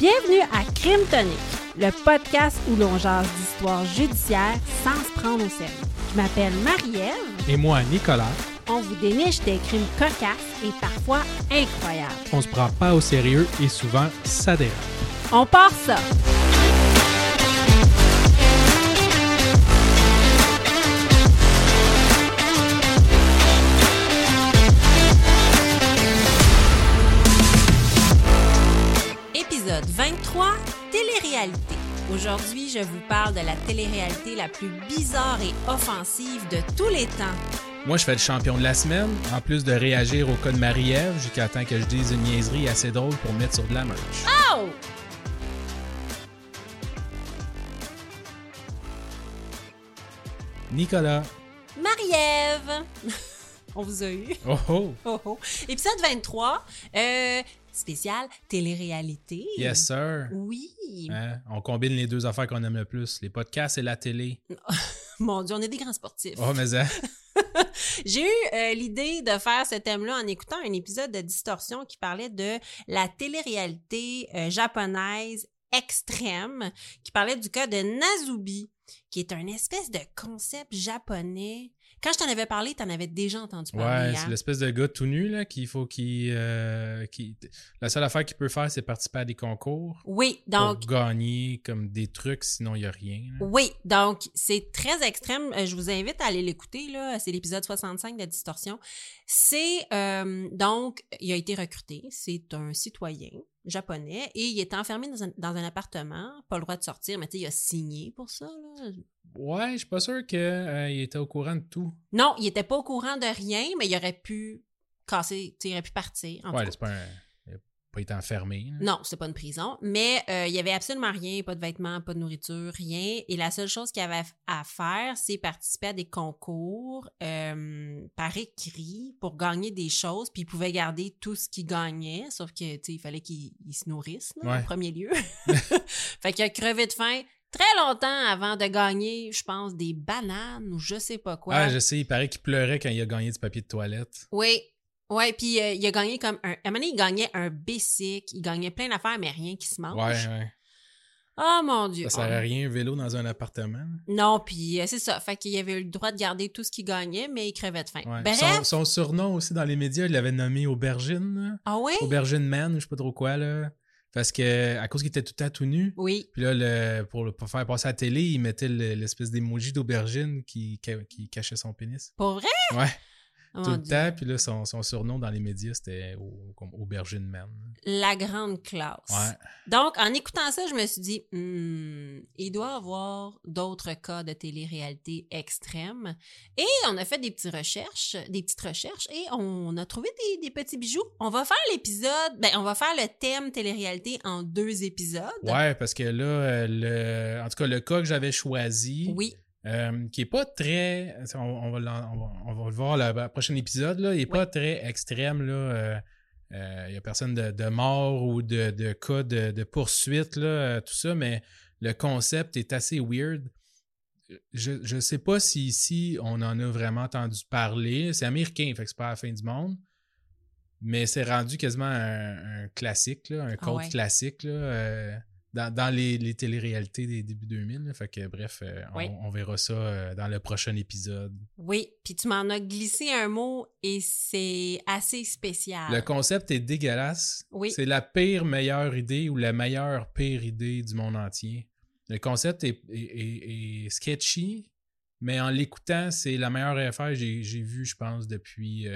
Bienvenue à Crime Tonic, le podcast où l'on jase d'histoires judiciaires sans se prendre au sérieux. Je m'appelle Marie-Eve. Et moi, Nicolas. On vous déniche des crimes cocasses et parfois incroyables. On se prend pas au sérieux et souvent, ça dérape. On part ça! Télé-réalité. Aujourd'hui, je vous parle de la télé-réalité la plus bizarre et offensive de tous les temps. Moi, je fais le champion de la semaine, en plus de réagir au cas de Marie-Ève jusqu'à temps que je dise une niaiserie assez drôle pour mettre sur de la merch. Oh! Nicolas. Marie-Ève. On vous a eu. Oh oh! Oh oh! Épisode 23. Spécial télé-réalité. Yes, sir. Oui. Hein? On combine les deux affaires qu'on aime le plus, les podcasts et la télé. Mon Dieu, on est des grands sportifs. Oh, mais ça. J'ai eu l'idée de faire ce thème-là en écoutant un épisode de Distorsion qui parlait de la télé-réalité japonaise extrême, qui parlait du cas de Nazubi, qui est une espèce de concept japonais. Quand je t'en avais parlé, t'en avais déjà entendu parler. Ouais, hier. C'est l'espèce de gars tout nu, là, qu'il faut qu'il... La seule affaire qu'il peut faire, c'est participer à des concours. Oui, donc... Pour gagner comme des trucs, sinon il n'y a rien. Là. Oui, donc c'est très extrême. Je vous invite à aller l'écouter, là. C'est l'épisode 65 de Distorsion. C'est... donc, il a été recruté. C'est un citoyen japonais et il est enfermé dans un appartement. Pas le droit de sortir, mais tu sais, il a signé pour ça, là. Ouais, je suis pas sûr qu'il était au courant de tout. Non, il était pas au courant de rien, mais il aurait pu casser, il aurait pu partir. En ouais, c'est pas un... il n'a pas été enfermé. Hein. Non, c'était pas une prison, mais il y avait absolument rien, pas de vêtements, pas de nourriture, rien. Et la seule chose qu'il avait à faire, c'est participer à des concours par écrit pour gagner des choses, puis il pouvait garder tout ce qu'il gagnait, sauf que il fallait qu'il se nourrisse, là, ouais. En premier lieu. Fait qu'il a crevé de faim. Très longtemps avant de gagner, je pense, des bananes ou je sais pas quoi. Ah, je sais, il paraît qu'il pleurait quand il a gagné du papier de toilette. Oui, ouais, puis il a gagné comme un... À un moment donné, il gagnait un basic, il gagnait plein d'affaires, mais rien qui se mange. Ouais, ouais. Oh mon Dieu! Ça sert à rien, un vélo dans un appartement. Non, puis c'est ça. Fait qu'il avait eu le droit de garder tout ce qu'il gagnait, mais il crevait de faim. Ouais. Bref... Son surnom aussi dans les médias, il l'avait nommé Aubergine. Ah oui? Aubergine Man, je sais pas trop quoi, là. Parce que, à cause qu'il était tout le temps tout nu, oui. Puis là, pour faire passer à la télé, il mettait l'espèce d'émoji d'aubergine qui cachait son pénis. Pour vrai? Ouais. tout le temps. Puis là, son surnom dans les médias, c'était comme Aubergine Man. La grande classe. Ouais. Donc, en écoutant ça, je me suis dit, il doit y avoir d'autres cas de télé-réalité extrême. Et on a fait des petites recherches et on a trouvé des petits bijoux. On va faire le thème télé-réalité en 2 épisodes. Ouais, parce que là, en tout cas, le cas que j'avais choisi... Oui. Qui n'est pas très... On va le voir le prochain épisode. Là, il n'est pas très extrême. Il n'y a personne de mort ou de cas de poursuite, là, tout ça, mais le concept est assez weird. Je ne sais pas si ici, on en a vraiment entendu parler. C'est américain, fait que c'est pas à la fin du monde. Mais c'est rendu quasiment un classique, là, un code classique. Là, dans les téléréalités des débuts 2000. Là. Fait que bref, on verra ça dans le prochain épisode. Oui, puis tu m'en as glissé un mot et c'est assez spécial. Le concept est dégueulasse. Oui. C'est la pire meilleure idée ou la meilleure pire idée du monde entier. Le concept est sketchy, mais en l'écoutant, c'est la meilleure affaire que j'ai vue, je pense, depuis...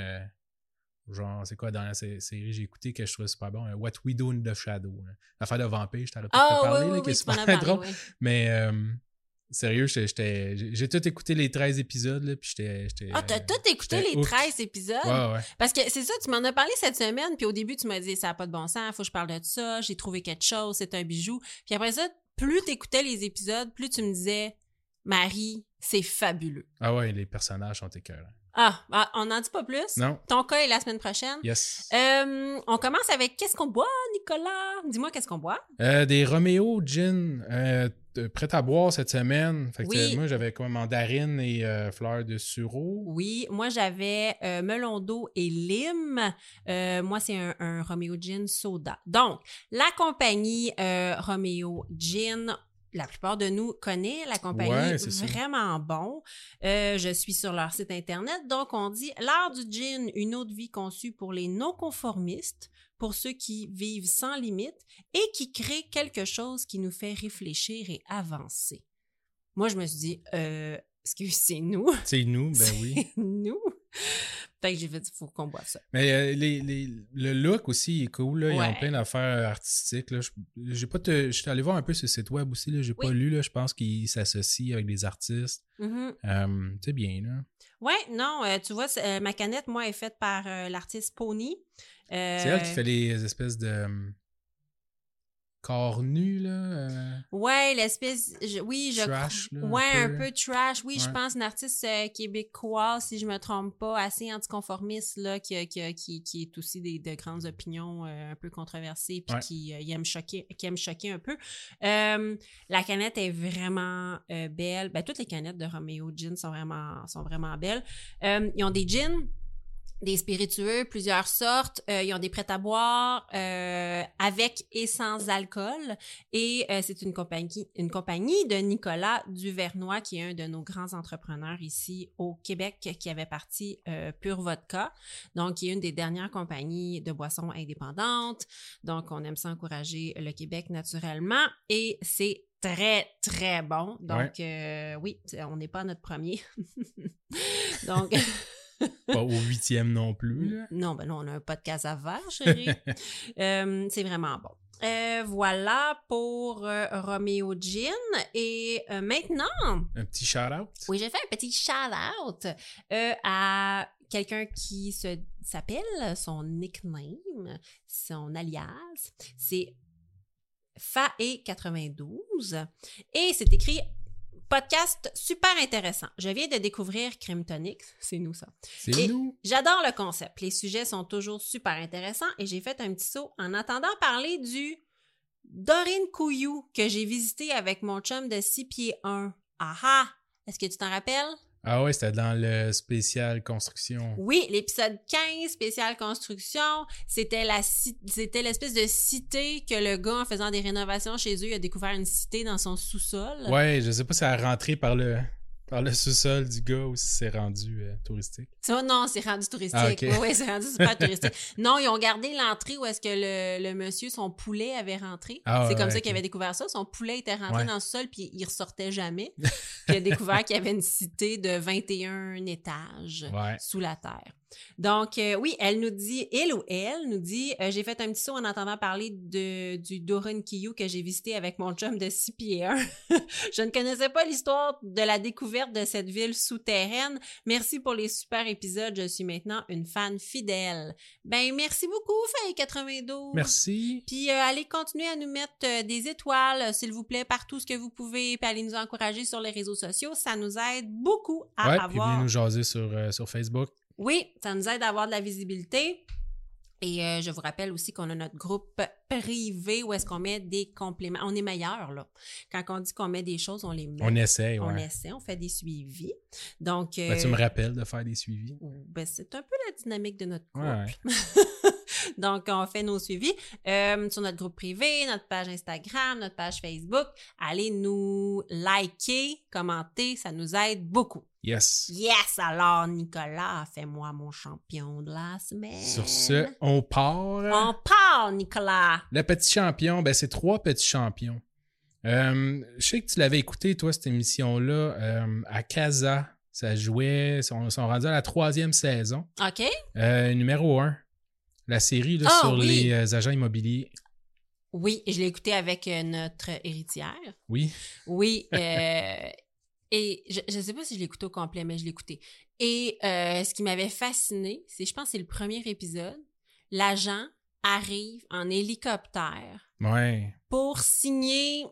Genre, c'est quoi, dans la série, j'ai écouté que je trouvais super bon, What We Do in the Shadows. Hein. L'affaire de vampire, je t'en ai pas parlé, qui est super drôle. Oui. Mais sérieux, j'ai tout écouté les 13 épisodes, là, puis j'étais... Ah, t'as tout écouté les 13 épisodes? Ouais. Parce que c'est ça, tu m'en as parlé cette semaine, puis au début, tu m'as dit, ça n'a pas de bon sens, faut que je parle de ça, j'ai trouvé quelque chose, c'est un bijou. Puis après ça, plus t'écoutais les épisodes, plus tu me disais, Marie, c'est fabuleux. Ah ouais, les personnages sont écœurants. Ah, on n'en dit pas plus. Non. Ton cas est la semaine prochaine. Yes. On commence avec qu'est-ce qu'on boit, Nicolas? Dis-moi qu'est-ce qu'on boit. Des Roméo Gin prêts à boire cette semaine. Fait que moi, j'avais quoi, mandarine et fleurs de sureau. Oui, moi, j'avais melon d'eau et lime. Moi, c'est un Roméo Gin soda. Donc, la compagnie Roméo Gin... La plupart de nous connaît la compagnie, vraiment bon. Je suis sur leur site Internet. Donc, on dit « L'art du gin, une eau de vie conçue pour les non-conformistes, pour ceux qui vivent sans limite et qui créent quelque chose qui nous fait réfléchir et avancer. » Moi, je me suis dit « Est-ce que c'est nous? » C'est nous, ben oui. C'est nous. Fait que j'ai fait « Faut qu'on boive ça. » Mais le look aussi est cool. Là. Ils ont plein d'affaires artistiques. Là. Je suis allé voir un peu ce site web aussi. Là. J'ai pas lu. Là. Je pense qu'ils s'associent avec des artistes. Mm-hmm. C'est bien. Là. Oui, non. Tu vois, ma canette, moi, est faite par l'artiste Pony. C'est elle qui fait les espèces de... corps nu, là. Ouais, l'espèce... trash, là, un peu trash. Oui, je pense une artiste québécoise, si je me trompe pas, assez anticonformiste, là, qui est aussi de grandes opinions un peu controversées, puis qui aime choquer un peu. La canette est vraiment belle. Ben, toutes les canettes de Roméo Gin sont vraiment belles. Ils ont des gins, des spiritueux, plusieurs sortes. Ils ont des prêts-à-boire avec et sans alcool. Et c'est une compagnie de Nicolas Duvernois, qui est un de nos grands entrepreneurs ici au Québec, qui avait parti Pur Vodka. Donc, qui est une des dernières compagnies de boissons indépendantes. Donc, on aime ça encourager le Québec naturellement. Et c'est très, très bon. Donc, on n'est pas notre premier. Donc... Pas au 8e non plus. Là. Non, ben là, on a un podcast à faire, chérie. C'est vraiment bon. Voilà pour Roméo Gin. Et maintenant... Un petit shout-out. Oui, j'ai fait un petit shout-out à quelqu'un qui s'appelle, son nickname, son alias, c'est FaE92. Et c'est écrit... Podcast super intéressant. Je viens de découvrir Crime Tonic. C'est nous, ça. C'est et nous. J'adore le concept. Les sujets sont toujours super intéressants et j'ai fait un petit saut en entendant parler du Derinkuyu que j'ai visité avec mon chum de 6 pieds 1. Ah! Est-ce que tu t'en rappelles? Ah oui, c'était dans le spécial construction. Oui, l'épisode 15, spécial construction, c'était l'espèce de cité que le gars, en faisant des rénovations chez eux, il a découvert une cité dans son sous-sol. Oui, je sais pas si elle a rentré par le sous-sol du gars ou si c'est rendu touristique. Ça, non, c'est rendu touristique. Ah, okay. Oui, c'est rendu super touristique. Non, ils ont gardé l'entrée où est-ce que le monsieur, son poulet avait rentré. Ah, c'est comme ça qu'il avait découvert ça. Son poulet était rentré dans le sous-sol puis il ressortait jamais. puis a découvert qu'il y avait une cité de 21 étages sous la terre. Donc, oui, elle nous dit, il ou elle nous dit, j'ai fait un petit saut en entendant parler du Derinkuyu que j'ai visité avec mon chum de 6 pieds 1. Je ne connaissais pas l'histoire de la découverte de cette ville souterraine. Merci pour les super épisodes. Je suis maintenant une fan fidèle. Ben, merci beaucoup, FaE92. Merci. Puis, allez continuer à nous mettre des étoiles, s'il vous plaît, partout ce que vous pouvez. Puis, allez nous encourager sur les réseaux sociaux. Ça nous aide beaucoup à avoir... Puis venez nous jaser sur Facebook. Oui, ça nous aide à avoir de la visibilité. Et je vous rappelle aussi qu'on a notre groupe privé où est-ce qu'on met des compléments. On est meilleur, là. Quand on dit qu'on met des choses, on les met. On essaie, oui. On essaie, on fait des suivis. Donc, ben, tu me rappelles de faire des suivis. Ben, c'est un peu la dynamique de notre groupe. Ouais. Donc, on fait nos suivis sur notre groupe privé, notre page Instagram, notre page Facebook. Allez nous liker, commenter, ça nous aide beaucoup. Yes. Yes! Alors, Nicolas, fais-moi mon champion de la semaine. Sur ce, on part. On part, Nicolas! Le petit champion, ben c'est 3 petits champions. Je sais que tu l'avais écouté, toi, cette émission-là, à Casa. Ça jouait, ils sont rendus à la 3e saison. OK. Numéro 1. La série là, sur les agents immobiliers. Oui, je l'ai écoutée avec notre héritière. Oui. Oui. Et je ne sais pas si je l'ai écoutée au complet, mais je l'ai écoutée. Et ce qui m'avait fascinée, c'est, je pense, c'est le premier épisode. L'agent arrive en hélicoptère pour signer,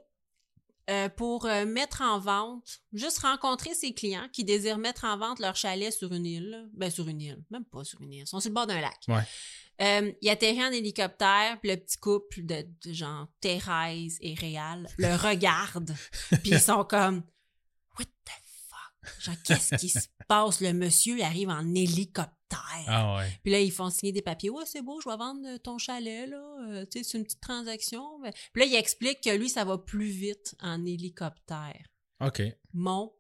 pour mettre en vente, juste rencontrer ses clients qui désirent mettre en vente leur chalet sur une île. Ben, sur une île. Même pas sur une île. Ils sont sur le bord d'un lac. Ouais. Il atterrit en hélicoptère, puis le petit couple de genre Thérèse et Réal le regarde, puis ils sont comme « What the fuck? » Genre, qu'est-ce qui se passe? Le monsieur, il arrive en hélicoptère. Puis là, ils font signer des papiers. « Ouais, c'est beau, je vais vendre ton chalet, là. Tu sais, c'est une petite transaction. » Puis là, il explique que lui, ça va plus vite en hélicoptère. OK. Mon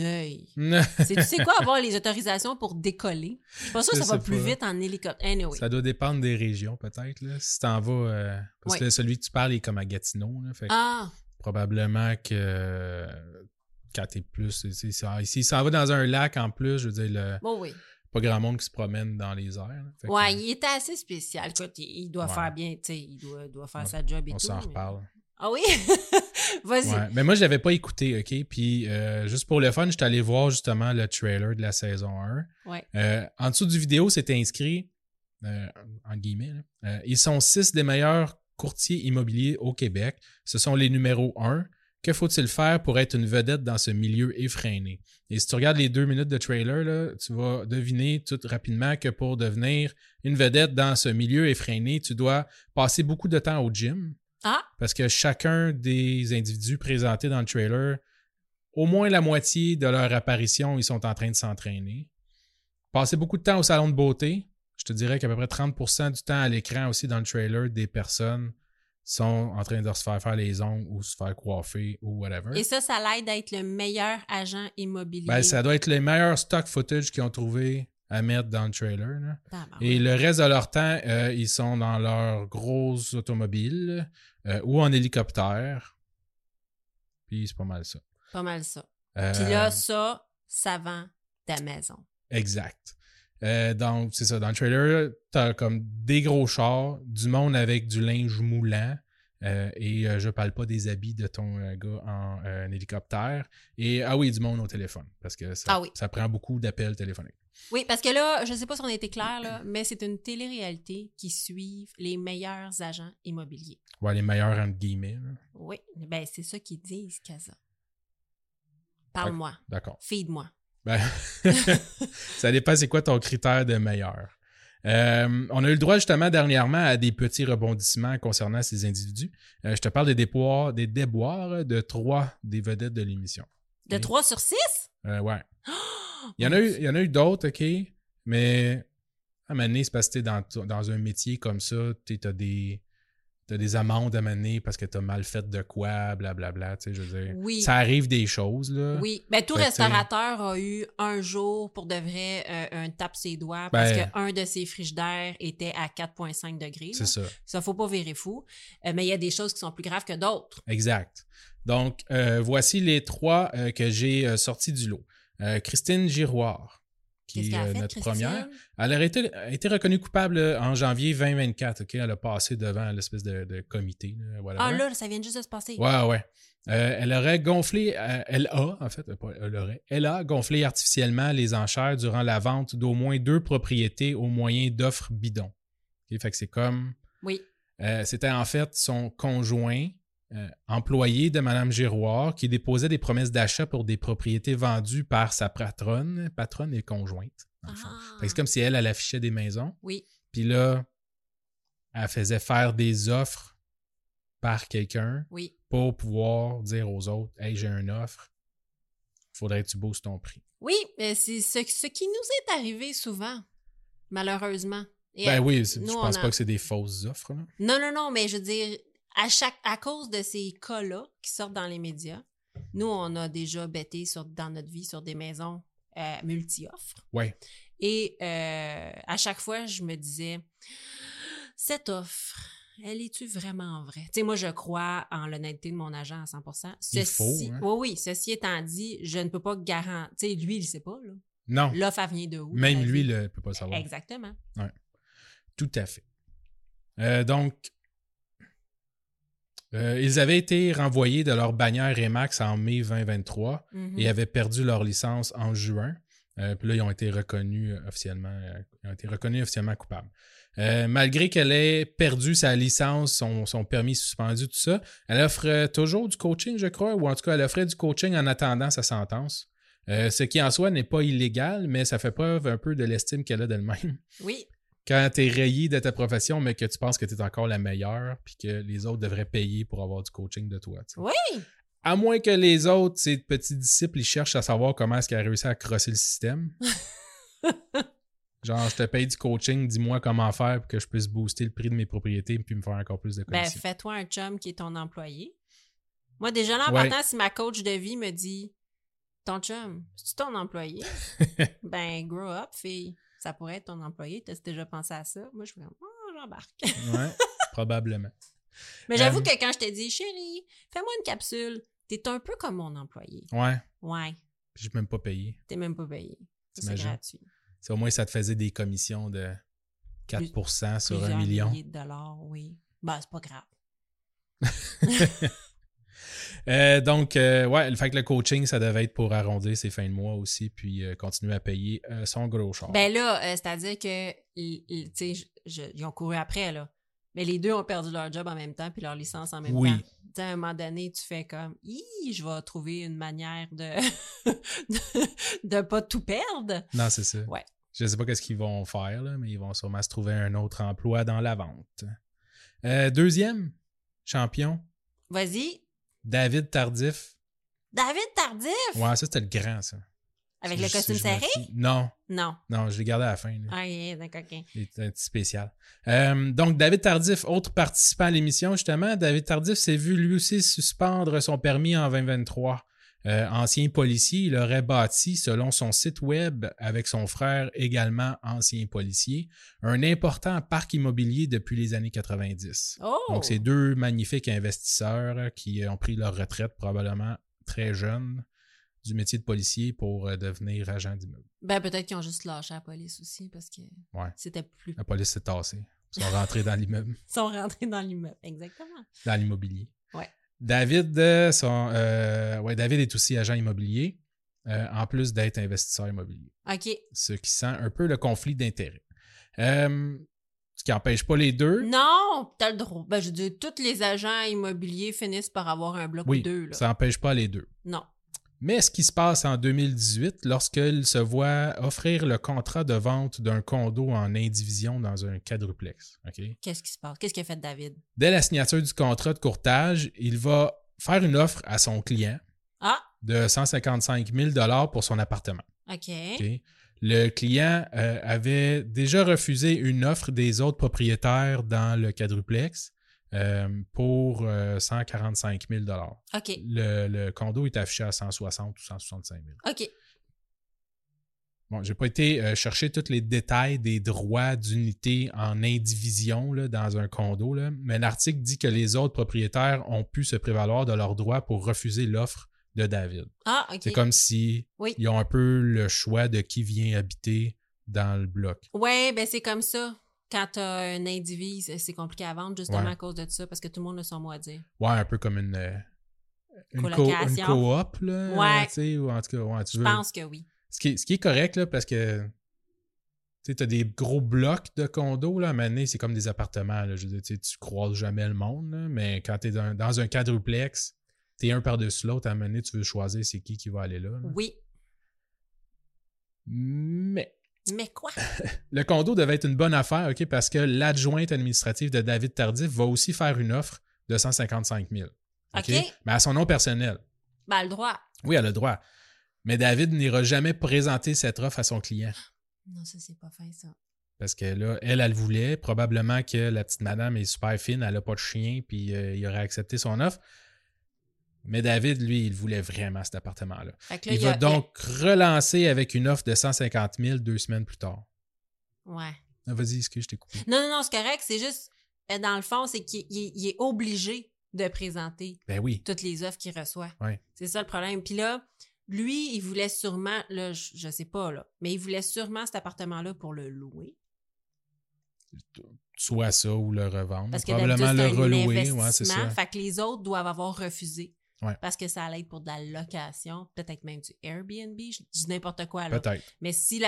œil. Tu sais quoi avoir les autorisations pour décoller? Je suis pas sûre que ça va plus vite en hélicoptère. Anyway. Ça doit dépendre des régions, peut-être. Là. Si t'en vas... parce que celui que tu parles est comme à Gatineau. Là, fait que probablement que quand t'es plus... S'il s'en va dans un lac, en plus, je veux dire... Pas grand monde qui se promène dans les airs. Ouais, il était assez spécial. Écoute, il doit faire bien... Il doit faire sa job et tout. On s'en reparle. Ah oui? Vas-y. Ouais, mais moi, je l'avais pas écouté, OK? Puis, juste pour le fun, je suis allé voir justement le trailer de la saison 1. Ouais. En dessous du vidéo, c'était inscrit, en guillemets, ils sont 6 des meilleurs courtiers immobiliers au Québec. Ce sont les numéros 1. Que faut-il faire pour être une vedette dans ce milieu effréné? Et si tu regardes les 2 minutes de trailer, là, tu vas deviner tout rapidement que pour devenir une vedette dans ce milieu effréné, tu dois passer beaucoup de temps au gym. Parce que chacun des individus présentés dans le trailer, au moins la moitié de leur apparition, ils sont en train de s'entraîner. Passer beaucoup de temps au salon de beauté. Je te dirais qu'à peu près 30% du temps à l'écran aussi dans le trailer, des personnes sont en train de se faire les ongles ou se faire coiffer ou whatever. Et ça l'aide à être le meilleur agent immobilier. Ben, ça doit être les meilleurs stock footage qu'ils ont trouvé à mettre dans le trailer. Là. Et le reste de leur temps, ils sont dans leur grosse automobile ou en hélicoptère. Puis c'est pas mal ça. Puis là, ça vend ta maison. Exact. Donc, c'est ça. Dans le trailer, t'as comme des gros chars, du monde avec du linge moulant. Et je parle pas des habits de ton gars en hélicoptère. Et du monde au téléphone. Parce que ça prend beaucoup d'appels téléphoniques. Oui, parce que là, je ne sais pas si on a été clair, là, mais c'est une télé-réalité qui suit les meilleurs agents immobiliers. Oui, les meilleurs entre guillemets. Là. Oui, ben c'est ça qu'ils disent, Casa. Parle-moi. D'accord. Feed-moi. Ben, ça dépend c'est quoi ton critère de meilleur. On a eu le droit justement dernièrement à des petits rebondissements concernant ces individus. Je te parle des déboires de 3 des vedettes de l'émission. De 3/6? Ouais. Il y en a eu d'autres, OK, mais à un moment donné, c'est parce que t'es dans un métier comme ça, t'as des t'as des amendes à mener parce que t'as mal fait de quoi, blablabla, tu sais, je veux dire. Oui. Ça arrive des choses, là. Oui, mais tout restaurateur a eu un jour, pour de vrai, un tape ses doigts parce qu'un de ses frigidaires était à 4,5 degrés. C'est ça. Ça, faut pas virer fou. Mais il y a des choses qui sont plus graves que d'autres. Exact. Donc, voici les trois que j'ai sortis du lot. Christine Girouard, qui est notre première. Elle a été reconnue coupable en janvier 2024. Okay? Elle a passé devant l'espèce de comité. Voilà. Ah là, ça vient juste de se passer. Ouais, ouais. Elle a gonflé artificiellement les enchères durant la vente d'au moins 2 propriétés au moyen d'offres bidons. Okay? Fait que c'est comme... Oui. C'était en fait son conjoint... employé de Mme Girouard qui déposait des promesses d'achat pour des propriétés vendues par sa patronne et conjointe. Dans le fond. Fait que c'est comme si elle affichait des maisons. Oui. Puis là, elle faisait faire des offres par quelqu'un pour pouvoir dire aux autres « Hey, j'ai une offre, faudrait que tu bosses ton prix. » Oui, mais c'est ce qui nous est arrivé souvent, malheureusement. Je pense pas que c'est des fausses offres. Là. Non, mais je veux dire... À cause de ces cas-là qui sortent dans les médias, nous, on a déjà bêté dans notre vie sur des maisons multi-offres. Oui. Et à chaque fois, je me disais, cette offre, elle est-tu vraiment vraie? Tu sais, moi, je crois en l'honnêteté de mon agent à 100 %. Ceci étant dit, je ne peux pas garantir. Tu sais, lui, il ne sait pas. Là. Non. L'offre, elle vient de où? Même lui, il ne peut pas le savoir. Exactement. Oui. Tout à fait. Donc... ils avaient été renvoyés de leur bannière Remax en mai 2023 et avaient perdu leur licence en juin. Puis là, ils ont été reconnus officiellement, coupables. Malgré qu'elle ait perdu sa licence, son permis suspendu, tout ça, elle offre toujours du coaching, je crois, ou en tout cas, elle offrait du coaching en attendant sa sentence. Ce qui, en soi, n'est pas illégal, mais ça fait preuve un peu de l'estime qu'elle a d'elle-même. Oui. Quand t'es rayé de ta profession, mais que tu penses que t'es encore la meilleure, puis que les autres devraient payer pour avoir du coaching de toi. T'sais. Oui! À moins que les autres, ces petits disciples, ils cherchent à savoir comment est-ce qu'ils ont réussi à crosser le système. Genre, je te paye du coaching, dis-moi comment faire pour que je puisse booster le prix de mes propriétés puis me faire encore plus de commissions. Ben, fais-toi un chum qui est ton employé. Moi, déjà, là, en partant, si ma coach de vie me dit « Ton chum, c'est-tu ton employé? » Ben, grow up, fille. Ça pourrait être ton employé. T'as déjà pensé à ça? Moi, je me dis, j'embarque. Oui, probablement. Mais j'avoue que quand je te dis, chérie, fais-moi une capsule, t'es un peu comme mon employé. Ouais. Ouais. J'ai même pas payé. T'es même pas payé. C'est gratuit. C'est au moins, ça te faisait des commissions de 4 % sur 1 million. $1 million, oui. Ben, c'est pas grave. Fait que le coaching, ça devait être pour arrondir ses fins de mois aussi, puis continuer à payer son gros char. Ben là, c'est-à-dire que, tu sais, ils ont couru après, là. Mais les deux ont perdu leur job en même temps, puis leur licence en même temps. Tu sais, à un moment donné, tu fais comme, je vais trouver une manière de pas tout perdre. Non, c'est ça. Ouais. Je sais pas qu'est-ce qu'ils vont faire, là, mais ils vont sûrement se trouver un autre emploi dans la vente. Deuxième champion. Vas-y. David Tardif. David Tardif? Ouais, ça, c'était le grand, ça. Avec le costume serré? Non, je l'ai gardé à la fin. Là. Ah, yeah, d'accord, OK. C'est un petit spécial. Donc, David Tardif, autre participant à l'émission, justement. David Tardif s'est vu, lui aussi, suspendre son permis en 2023. Ancien policier, il aurait bâti, selon son site web, avec son frère, également ancien policier, un important parc immobilier depuis les années 90. Oh! Donc, c'est deux magnifiques investisseurs qui ont pris leur retraite, probablement très jeunes, du métier de policier pour devenir agent d'immeuble. Ben, peut-être qu'ils ont juste lâché la police aussi, parce que c'était plus... La police s'est tassée. Ils sont rentrés dans l'immeuble. Ils sont rentrés dans l'immeuble, exactement. Dans l'immobilier. Ouais. David est aussi agent immobilier, en plus d'être investisseur immobilier. OK. Ce qui sent un peu le conflit d'intérêts. Ce qui n'empêche pas les deux. Non, t'as le droit. Ben, je dis, tous les agents immobiliers finissent par avoir un bloc ou deux. Là. Ça n'empêche pas les deux. Non. Mais ce qui se passe en 2018, lorsqu'il se voit offrir le contrat de vente d'un condo en indivision dans un quadruplex. Okay? Qu'est-ce qui se passe? Qu'est-ce qu'a fait David? Dès la signature du contrat de courtage, il va faire une offre à son client de 155 000 $ pour son appartement. Okay. Le client avait déjà refusé une offre des autres propriétaires dans le quadruplex pour 145 000 OK. Le condo est affiché à 160 ou 165 000 OK. Bon, j'ai pas été chercher tous les détails des droits d'unité en indivision là, dans un condo, là, mais l'article dit que les autres propriétaires ont pu se prévaloir de leurs droits pour refuser l'offre de David. Ah, OK. C'est comme si ils ont un peu le choix de qui vient habiter dans le bloc. Oui, ben c'est comme ça. Quand tu as un indivise, c'est compliqué à vendre justement à cause de ça, parce que tout le monde a son mot à dire. Ouais, un peu comme une coop, là. Ouais. Tu sais, ou en tout cas, je pense que oui. Ce qui est correct, là, parce que tu sais, t'as des gros blocs de condos, là, à un moment donné, c'est comme des appartements, là. Je veux dire, tu croises jamais le monde, là, mais quand t'es dans un quadruplex, t'es un par-dessus l'autre, à un moment donné, tu veux choisir c'est qui va aller là, là. Oui. Mais quoi? Le condo devait être une bonne affaire, OK, parce que l'adjointe administrative de David Tardif va aussi faire une offre de 155 000. OK. Mais à son nom personnel. Ben, elle a le droit. Oui, elle a le droit. Mais David n'ira jamais présenter cette offre à son client. Non, ça, c'est pas fin, ça. Parce que là, elle voulait. Probablement que la petite madame est super fine, elle n'a pas de chien, puis il aurait accepté son offre. Mais David, lui, il voulait vraiment cet appartement-là. Il va donc relancer avec une offre de 150 000 2 semaines plus tard. Ouais. Ah, vas-y, est-ce que je t'ai coupé? Non, c'est correct. C'est juste, dans le fond, c'est qu'il est obligé de présenter toutes les offres qu'il reçoit. Ouais. C'est ça le problème. Puis là, lui, il voulait sûrement, là, je sais pas, là, mais il voulait sûrement cet appartement-là pour le louer. Soit ça ou le revendre. Parce que probablement le relouer. Ouais, c'est ça. Fait que les autres doivent avoir refusé. Ouais. Parce que ça allait être pour de la location, peut-être même du Airbnb, je dis n'importe quoi. Là. Peut-être. Mais si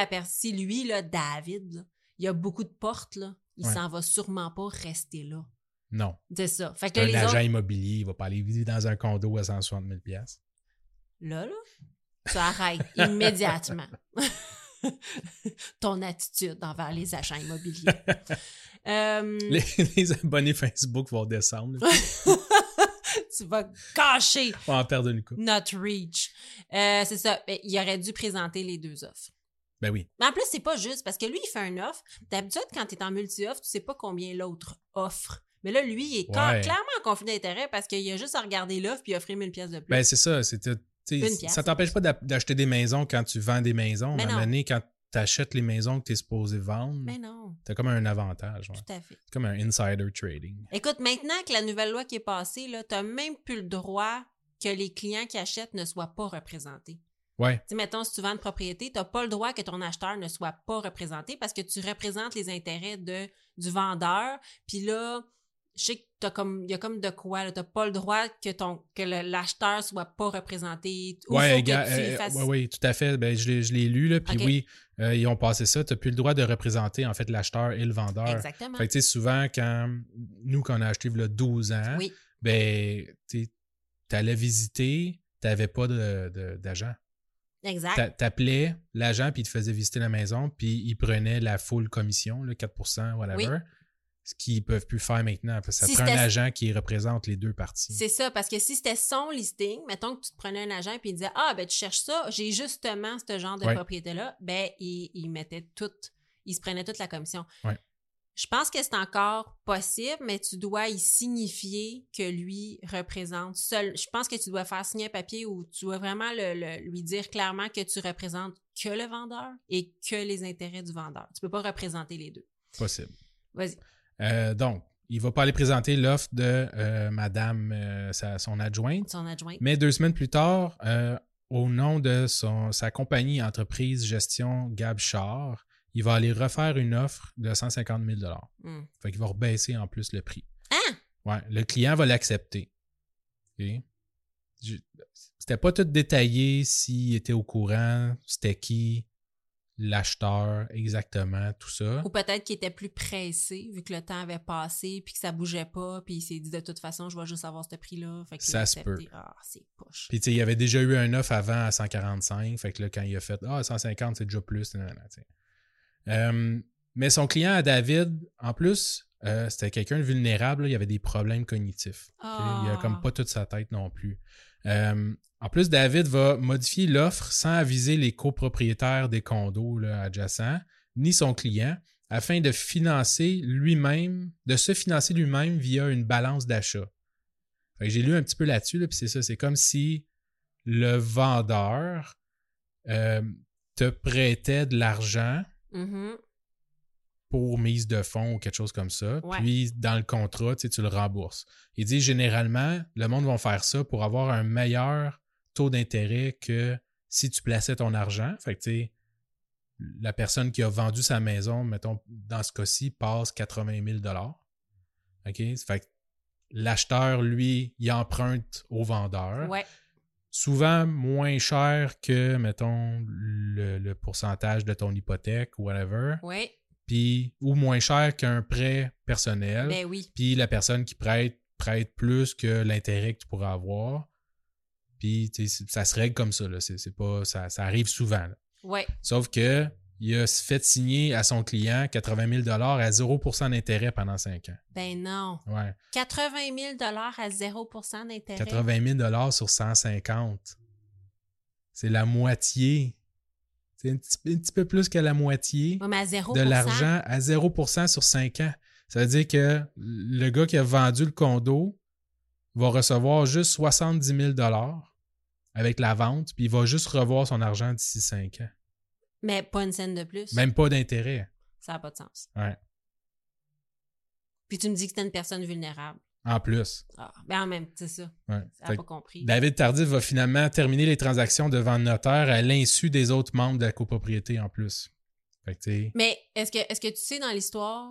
lui, là, David, là, il y a beaucoup de portes, là, il s'en va sûrement pas rester là. Non. C'est ça. Fait que agent immobilier, il va pas aller vivre dans un condo à 160 000 $. Là, tu arrêtes immédiatement ton attitude envers les agents immobiliers. Les abonnés Facebook vont descendre. Tu vas gâcher en perdre une coupe. Notre reach. C'est ça. Il aurait dû présenter les deux offres. Ben oui. Mais en plus, c'est pas juste parce que lui, il fait une offre. D'habitude, quand tu es en multi-offre, tu sais pas combien l'autre offre. Mais là, lui, il est clairement en conflit d'intérêt parce qu'il a juste à regarder l'offre puis offrir 1 000 $ de plus. Ben c'est ça. Ça t'empêche pas d'acheter des maisons quand tu vends des maisons. Mais à un moment donné, quand tu achètes les maisons que tu es supposé vendre, tu as comme un avantage. Ouais. Tout à fait. C'est comme un insider trading. Écoute, maintenant que la nouvelle loi qui est passée, tu n'as même plus le droit que les clients qui achètent ne soient pas représentés. Oui. Tu sais, mettons, si tu vends une propriété, tu n'as pas le droit que ton acheteur ne soit pas représenté parce que tu représentes les intérêts du vendeur. Puis là, je sais qu'il y a comme de quoi. Tu n'as pas le droit que l'acheteur ne soit pas représenté. Oui, tout à fait. Ben, je l'ai lu, là, puis ils ont passé ça. Tu n'as plus le droit de représenter en fait l'acheteur et le vendeur. Exactement. Fait que tu sais, souvent, quand on a acheté là, 12 ans, ben, tu allais visiter, tu n'avais pas d'agent. Exact. T'appelais l'agent, puis il te faisait visiter la maison, puis il prenait la full commission, le 4 % whatever. Oui. Ce qu'ils ne peuvent plus faire maintenant, parce que ça prend un agent qui représente les deux parties. C'est ça, parce que si c'était son listing, mettons que tu te prenais un agent et il disait « Ah, ben tu cherches ça, j'ai justement ce genre de propriété-là », ben il mettait il se prenait toute la commission. Ouais. Je pense que c'est encore possible, mais tu dois y signifier que lui représente seul. Je pense que tu dois faire signer un papier où tu dois vraiment lui dire clairement que tu représentes que le vendeur et que les intérêts du vendeur. Tu ne peux pas représenter les deux. Possible. Vas-y. Donc, il va pas aller présenter l'offre de madame, son adjointe. Son adjointe. Mais 2 semaines plus tard, au nom de sa compagnie entreprise gestion Gab Char, il va aller refaire une offre de 150 000 $. Fait qu'il va rebaisser en plus le prix. Ah! Ouais, le client va l'accepter. Okay. C'était pas tout détaillé s'il était au courant, c'était qui, l'acheteur, exactement, tout ça. Ou peut-être qu'il était plus pressé, vu que le temps avait passé, puis que ça bougeait pas, puis il s'est dit, de toute façon, je vais juste avoir ce prix-là. Fait que ça se peut. Ah, c'est poche. Puis, tu sais, il y avait déjà eu un offre avant à 145, fait que là, quand il a fait, 150, c'est déjà plus, mais son client à David, en plus, c'était quelqu'un de vulnérable, là, il avait des problèmes cognitifs. Oh. Il a comme pas toute sa tête non plus. En plus, David va modifier l'offre sans aviser les copropriétaires des condos là, adjacents, ni son client, afin de financer lui-même, de se financer lui-même via une balance d'achat. Fait que j'ai lu un petit peu là-dessus, là, puis c'est ça, c'est comme si le vendeur te prêtait de l'argent mm-hmm. pour mise de fonds ou quelque chose comme ça. Ouais. Puis, dans le contrat, tu le rembourses. Il dit, généralement, le monde va faire ça pour avoir un meilleur taux d'intérêt que si tu plaçais ton argent. Fait que, tu sais, la personne qui a vendu sa maison, mettons, dans ce cas-ci, passe 80 000 $. OK? Fait que l'acheteur, lui, il emprunte au vendeur. Ouais. Souvent moins cher que, mettons, le pourcentage de ton hypothèque ou whatever. Oui. Puis, ou moins cher qu'un prêt personnel. Ben oui. Puis la personne qui prête plus que l'intérêt que tu pourrais avoir. Puis, tu sais, ça se règle comme ça, là. C'est pas, ça arrive souvent, là. Ouais. Sauf qu'il a fait signer à son client 80 000 à 0 d'intérêt pendant 5 ans. Ben non. Ouais. 80 000 à 0 d'intérêt. 80 000 sur 150. C'est la moitié. C'est un petit peu plus que la moitié ouais, mais à 0%. De l'argent à 0 sur 5 ans. Ça veut dire que le gars qui a vendu le condo va recevoir juste 70 000 avec la vente, puis il va juste revoir son argent d'ici 5 ans. Mais pas une scène de plus. Même pas d'intérêt. Ça n'a pas de sens. Ouais. Puis tu me dis que t'es une personne vulnérable. En plus. Ah, ben en même temps, c'est ça. Ouais. Ça n'a pas compris. David Tardif va finalement terminer les transactions devant le notaire à l'insu des autres membres de la copropriété en plus. Fait que t'sais... Mais est-ce que tu sais dans l'histoire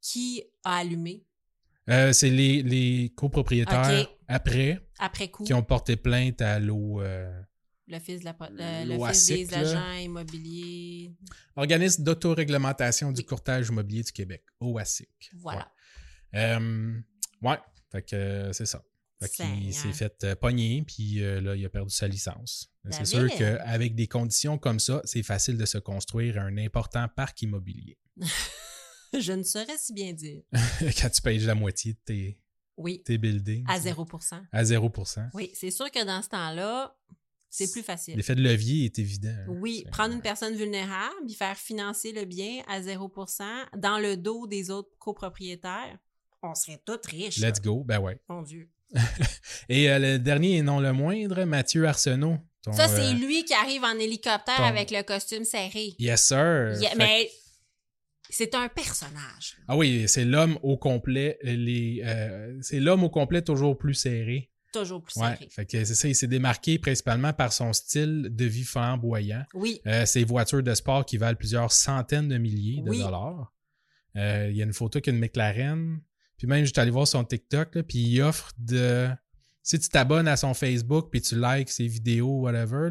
qui a allumé? C'est les copropriétaires okay. après coup. Qui ont porté plainte à l'OASIC, des agents immobiliers. Organisme d'autoréglementation du courtage immobilier du Québec, OASIC. Voilà. Ouais, fait que c'est ça. Fait qu'il s'est fait pogner, puis là, il a perdu sa licence. C'est sûr qu'avec des conditions comme ça, c'est facile de se construire un important parc immobilier. Je ne saurais si bien dire. Quand tu payes la moitié de tes buildings. À 0 %. À 0 %. Oui, c'est sûr que dans ce temps-là, c'est plus facile. L'effet de levier est évident. Oui, prendre une personne vulnérable et faire financer le bien à 0 % dans le dos des autres copropriétaires, on serait tous riches. Let's go, ben ouais. Mon Dieu. Et le dernier et non le moindre, Mathieu Arsenault. Ça, c'est lui qui arrive en hélicoptère avec le costume serré. Yes, sir. Mais... C'est un personnage. Ah oui, c'est l'homme au complet. C'est l'homme au complet toujours plus serré. Toujours plus serré. Fait que c'est ça, il s'est démarqué principalement par son style de vie flamboyant. Oui. Ses voitures de sport qui valent plusieurs centaines de milliers de dollars. Il y a une photo qui a une McLaren. Puis même, j'étais allé voir son TikTok, là, puis il offre de... Si tu t'abonnes à son Facebook puis tu likes ses vidéos, whatever,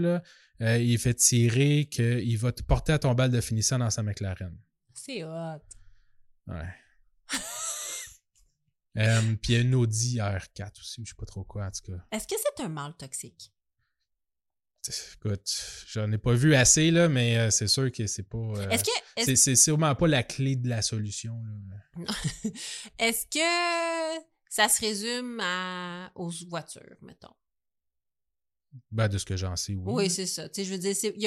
là, il fait tirer qu'il va te porter à ton bal de finissant dans sa McLaren. C'est hot. Ouais. Puis il y a une Audi R4 aussi, je sais pas trop quoi, en tout cas. Est-ce que c'est un mâle toxique? Écoute, j'en ai pas vu assez, là, mais c'est sûr que c'est pas... c'est sûrement pas la clé de la solution. Là. Est-ce que ça se résume aux voitures, mettons? Ben, de ce que j'en sais, oui. Oui, c'est ça. Tu sais, je veux dire, il n'y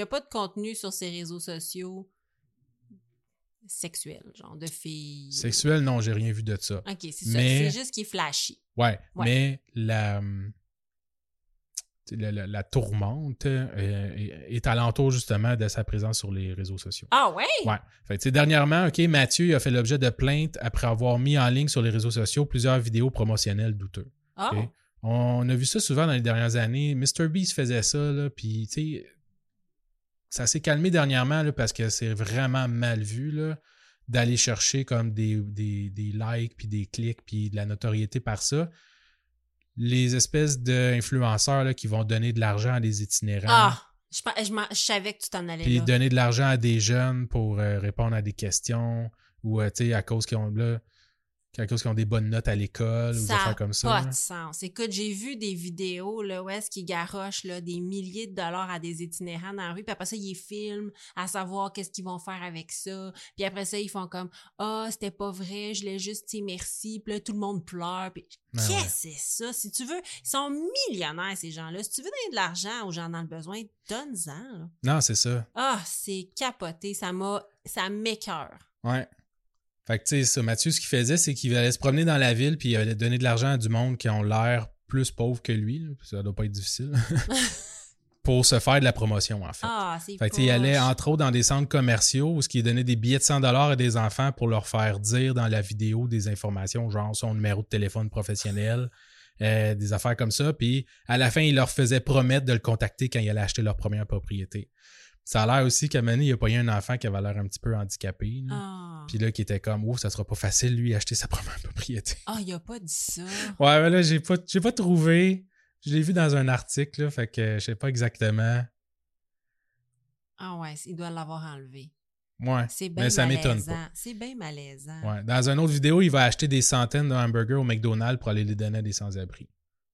a pas de contenu sur ces réseaux sociaux sexuel, genre de filles. Sexuel, non, j'ai rien vu de ça. OK, c'est ça. C'est juste qu'il est flashy. Ouais. Mais la tourmente est alentour justement de sa présence sur les réseaux sociaux. Ah ouais? Ouais. Fait que dernièrement, OK, Mathieu a fait l'objet de plaintes après avoir mis en ligne sur les réseaux sociaux plusieurs vidéos promotionnelles douteuses. Ah! Oh. Okay? On a vu ça souvent dans les dernières années. MrBeast faisait ça, là, puis tu sais... Ça s'est calmé dernièrement là, parce que c'est vraiment mal vu là, d'aller chercher comme des likes, puis des clics, puis de la notoriété par ça. Les espèces d'influenceurs là, qui vont donner de l'argent à des itinérants. Ah! Je savais que tu t'en allais là. Puis donner de l'argent à des jeunes pour répondre à des questions ou à cause qu'ils ont... Là, Quelque chose qui ont des bonnes notes à l'école ou des affaires comme ça. Ça n'a pas de sens. Écoute, j'ai vu des vidéos là, où est-ce qu'ils garochent là, des milliers de dollars à des itinérants dans la rue, puis après ça, ils filment à savoir qu'est-ce qu'ils vont faire avec ça. Puis après ça, ils font comme « Ah, c'était pas vrai, je l'ai juste, tu sais, merci. » Puis là, tout le monde pleure. Puis qu'est-ce que c'est ça? Si tu veux, ils sont millionnaires, ces gens-là. Si tu veux donner de l'argent aux gens dans le besoin, donne-en. Là. Non, c'est ça. Ah, c'est capoté. Ça m'écoeure. Ouais. Fait que, tu sais, ça, Mathieu, ce qu'il faisait, c'est qu'il allait se promener dans la ville puis il allait donner de l'argent à du monde qui ont l'air plus pauvre que lui. Là, ça doit pas être difficile. Pour se faire de la promotion, en fait. Ah, c'est fait que, il allait, entre autres, dans des centres commerciaux où il donnait des billets de 100 $ à des enfants pour leur faire dire dans la vidéo des informations, genre son numéro de téléphone professionnel, des affaires comme ça. Puis, à la fin, il leur faisait promettre de le contacter quand il allait acheter leur première propriété. Ça a l'air aussi qu'à Mané, il a pogné un enfant qui avait l'air un petit peu handicapé. Là. Oh. Puis là, qui était comme, oh, ça sera pas facile, lui, acheter sa première propriété. Ah, il a pas dit ça. Ouais, mais là, j'ai pas trouvé. Je l'ai vu dans un article, là, fait que je sais pas exactement. Ah ouais, il doit l'avoir enlevé. Ouais, c'est bien mais ça malaisant. M'étonne pas. C'est bien malaisant. Ouais. Dans une autre vidéo, il va acheter des centaines de hamburgers au McDonald's pour aller les donner à des sans-abri.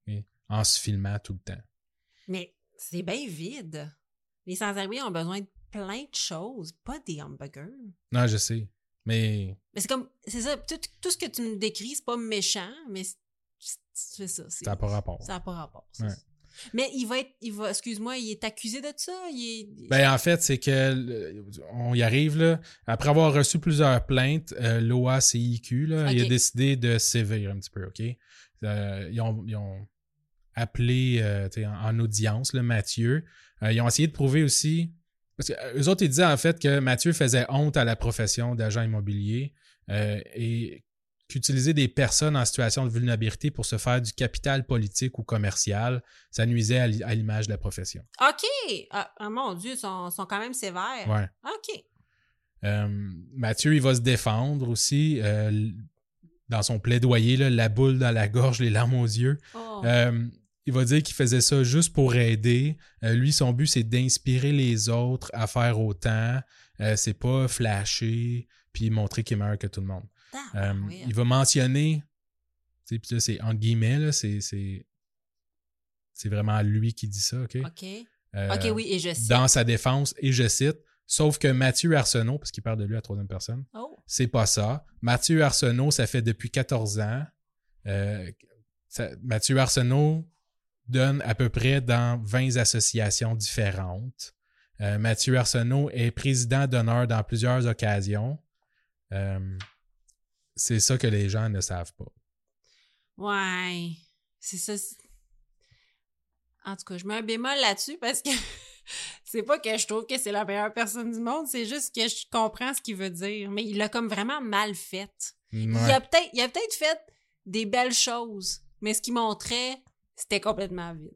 Et en se filmant tout le temps. Mais c'est bien vide. Les sans-abri ont besoin de plein de choses, pas des hamburgers. Non, je sais, mais c'est comme... C'est ça, tout ce que tu me décris, c'est pas méchant, mais c'est ça. Ça n'a pas rapport. Ça n'a pas rapport, ouais. Mais il va excuse-moi, il est accusé de ça? Ben, en fait, c'est que... On y arrive, là. Après avoir reçu plusieurs plaintes, l'OASIC, là, okay. Il a décidé de sévir un petit peu, OK? Ils ont appelé en audience, là, Mathieu. Ils ont essayé de prouver aussi... Parce qu'eux autres, ils disaient en fait que Mathieu faisait honte à la profession d'agent immobilier et qu'utiliser des personnes en situation de vulnérabilité pour se faire du capital politique ou commercial, ça nuisait à l'image de la profession. OK! Ah, mon Dieu, ils sont quand même sévères. Ouais. OK. Mathieu, il va se défendre aussi... dans son plaidoyer, là, la boule dans la gorge, les larmes aux yeux. Oh. Il va dire qu'il faisait ça juste pour aider. Lui, son but, c'est d'inspirer les autres à faire autant. C'est pas flasher puis montrer qu'il est meilleur que tout le monde. Oui. Il va mentionner, puis là, c'est entre guillemets, là, c'est vraiment lui qui dit ça, OK? OK, oui, et je cite. Dans sa défense, et je cite, sauf que Mathieu Arsenault, parce qu'il parle de lui à troisième personne, c'est pas ça. Mathieu Arsenault, ça fait depuis 14 ans. Mathieu Arsenault donne à peu près dans 20 associations différentes. Mathieu Arsenault est président d'honneur dans plusieurs occasions. C'est ça que les gens ne savent pas. Ouais, c'est ça. En tout cas, je mets un bémol là-dessus parce que... C'est pas que je trouve que c'est la meilleure personne du monde, c'est juste que je comprends ce qu'il veut dire. Mais il l'a comme vraiment mal fait. Ouais. Il a peut-être fait des belles choses, mais ce qu'il montrait, c'était complètement vide.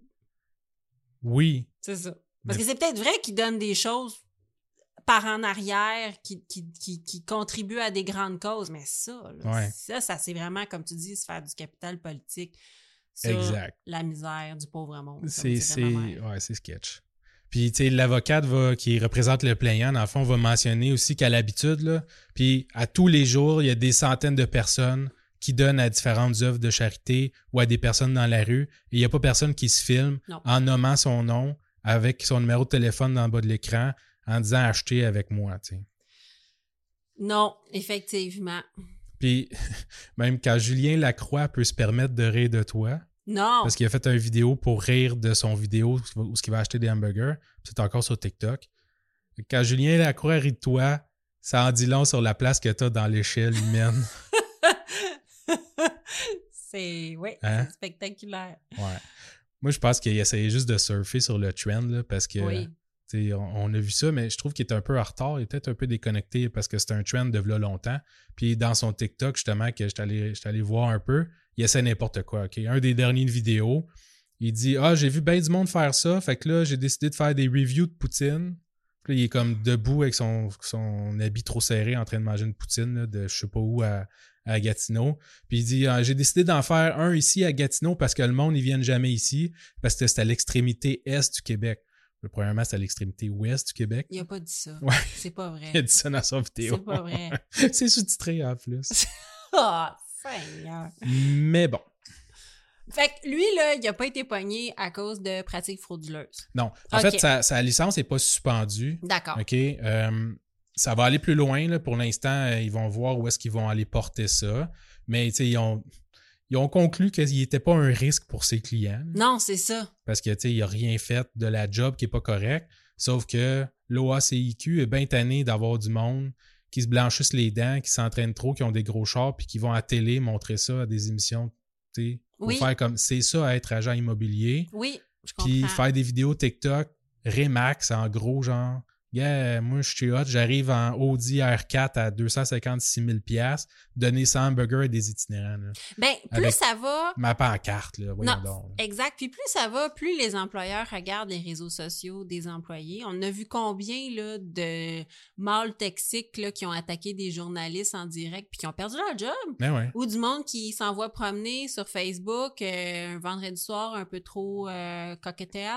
Oui. C'est ça. Parce que c'est peut-être vrai qu'il donne des choses par en arrière qui contribuent à des grandes causes, mais ça, là, ouais. ça, c'est vraiment, comme tu dis, se faire du capital politique sur la misère du pauvre monde. C'est sketch. Puis, tu sais, l'avocate qui représente le plaignant, dans le fond, va mentionner aussi qu'à l'habitude, là, puis à tous les jours, il y a des centaines de personnes qui donnent à différentes œuvres de charité ou à des personnes dans la rue. Et il n'y a pas personne qui se filme en nommant son nom avec son numéro de téléphone dans le bas de l'écran en disant « Achetez avec moi », tu sais. Non, effectivement. Puis, même quand Julien Lacroix peut se permettre de rire de toi... Non! Parce qu'il a fait une vidéo pour rire de son vidéo où il va acheter des hamburgers. C'est encore sur TikTok. Quand Julien Lacroix rit de toi, ça en dit long sur la place que t'as dans l'échelle humaine. C'est spectaculaire. Ouais. Moi, je pense qu'il essayait juste de surfer sur le trend là, parce que on a vu ça, mais je trouve qu'il est un peu en retard. Il est peut-être un peu déconnecté parce que c'est un trend de là longtemps. Puis dans son TikTok, justement, que j'étais allé voir un peu, il essaie n'importe quoi, OK? Un des derniers vidéos, il dit « Ah, j'ai vu bien du monde faire ça, fait que là, j'ai décidé de faire des reviews de poutine. » Puis là, il est comme debout avec son habit trop serré en train de manger une poutine là, de je sais pas où à Gatineau. Puis il dit « J'ai décidé d'en faire un ici à Gatineau parce que le monde, ils viennent jamais ici, parce que c'est à l'extrémité est du Québec. » Premièrement, c'est à l'extrémité ouest du Québec. Il n'a pas dit ça. Ouais. C'est pas vrai. Il a dit ça dans sa vidéo. C'est pas vrai. C'est sous-titré en plus. Ah, Seigneur. Mais bon. Fait que lui, là, il n'a pas été pogné à cause de pratiques frauduleuses. Non. En fait, sa licence n'est pas suspendue. D'accord. OK. Ça va aller plus loin. Là. Pour l'instant, ils vont voir où est-ce qu'ils vont aller porter ça. Mais tu sais, ils ont conclu qu'il n'était pas un risque pour ses clients. Non, c'est ça. Parce que tu sais, il n'a rien fait de la job qui n'est pas correcte. Sauf que l'OACIQ est bien tanné d'avoir du monde qui se blanchissent les dents, qui s'entraînent trop, qui ont des gros chars, puis qui vont à la télé montrer ça à des émissions. Tu sais, oui. Faire comme c'est ça être agent immobilier. Oui, je comprends. Puis faire des vidéos TikTok, Remax, en gros, genre, yeah, moi je suis hot, j'arrive en Audi R4 à 256 000 $, donner 100 burgers à des itinérants. Là, ben, plus ça va. Ma pancarte, là, voyons non, donc. Là. Exact. Puis plus ça va, plus les employeurs regardent les réseaux sociaux des employés. On a vu combien là, de mâles toxiques là, qui ont attaqué des journalistes en direct puis qui ont perdu leur job. Ben ouais. Ou du monde qui s'envoie promener sur Facebook un vendredi soir un peu trop cocktail.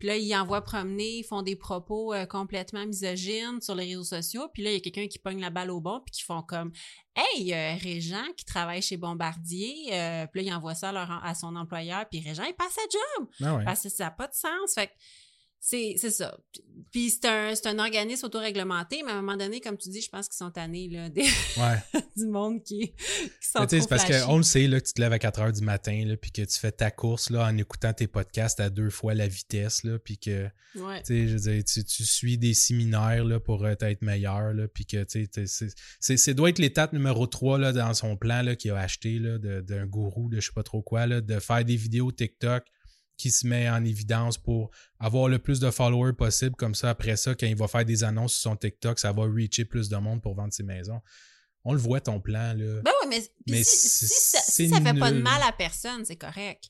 Puis là, ils envoient promener, ils font des propos complètement misogyne sur les réseaux sociaux, puis là, il y a quelqu'un qui pogne la balle au bon, puis qui font comme « Hey, Régent qui travaille chez Bombardier, puis là, il envoie ça à son employeur, puis Régent, il passe à job! Ah » ouais. Parce que ça n'a pas de sens, fait que c'est ça. Puis c'est un organisme autoréglementé, mais à un moment donné, comme tu dis, je pense qu'ils sont tannés là, ouais. du monde qui sont trop parce qu'on le sait, là, que tu te lèves à 4 heures du matin, là, puis que tu fais ta course là, en écoutant tes podcasts à 2 fois la vitesse, là, puis que ouais. je veux dire, tu suis des séminaires là, pour être meilleur, là, puis que ça doit être l'étape numéro 3 là, dans son plan là, qu'il a acheté là, d'un gourou de je sais pas trop quoi, là, de faire des vidéos TikTok qui se met en évidence pour avoir le plus de followers possible. Comme ça, après ça, quand il va faire des annonces sur son TikTok, ça va reacher plus de monde pour vendre ses maisons. On le voit, ton plan, là. Ben oui, mais si ça fait pas de mal à personne, c'est correct.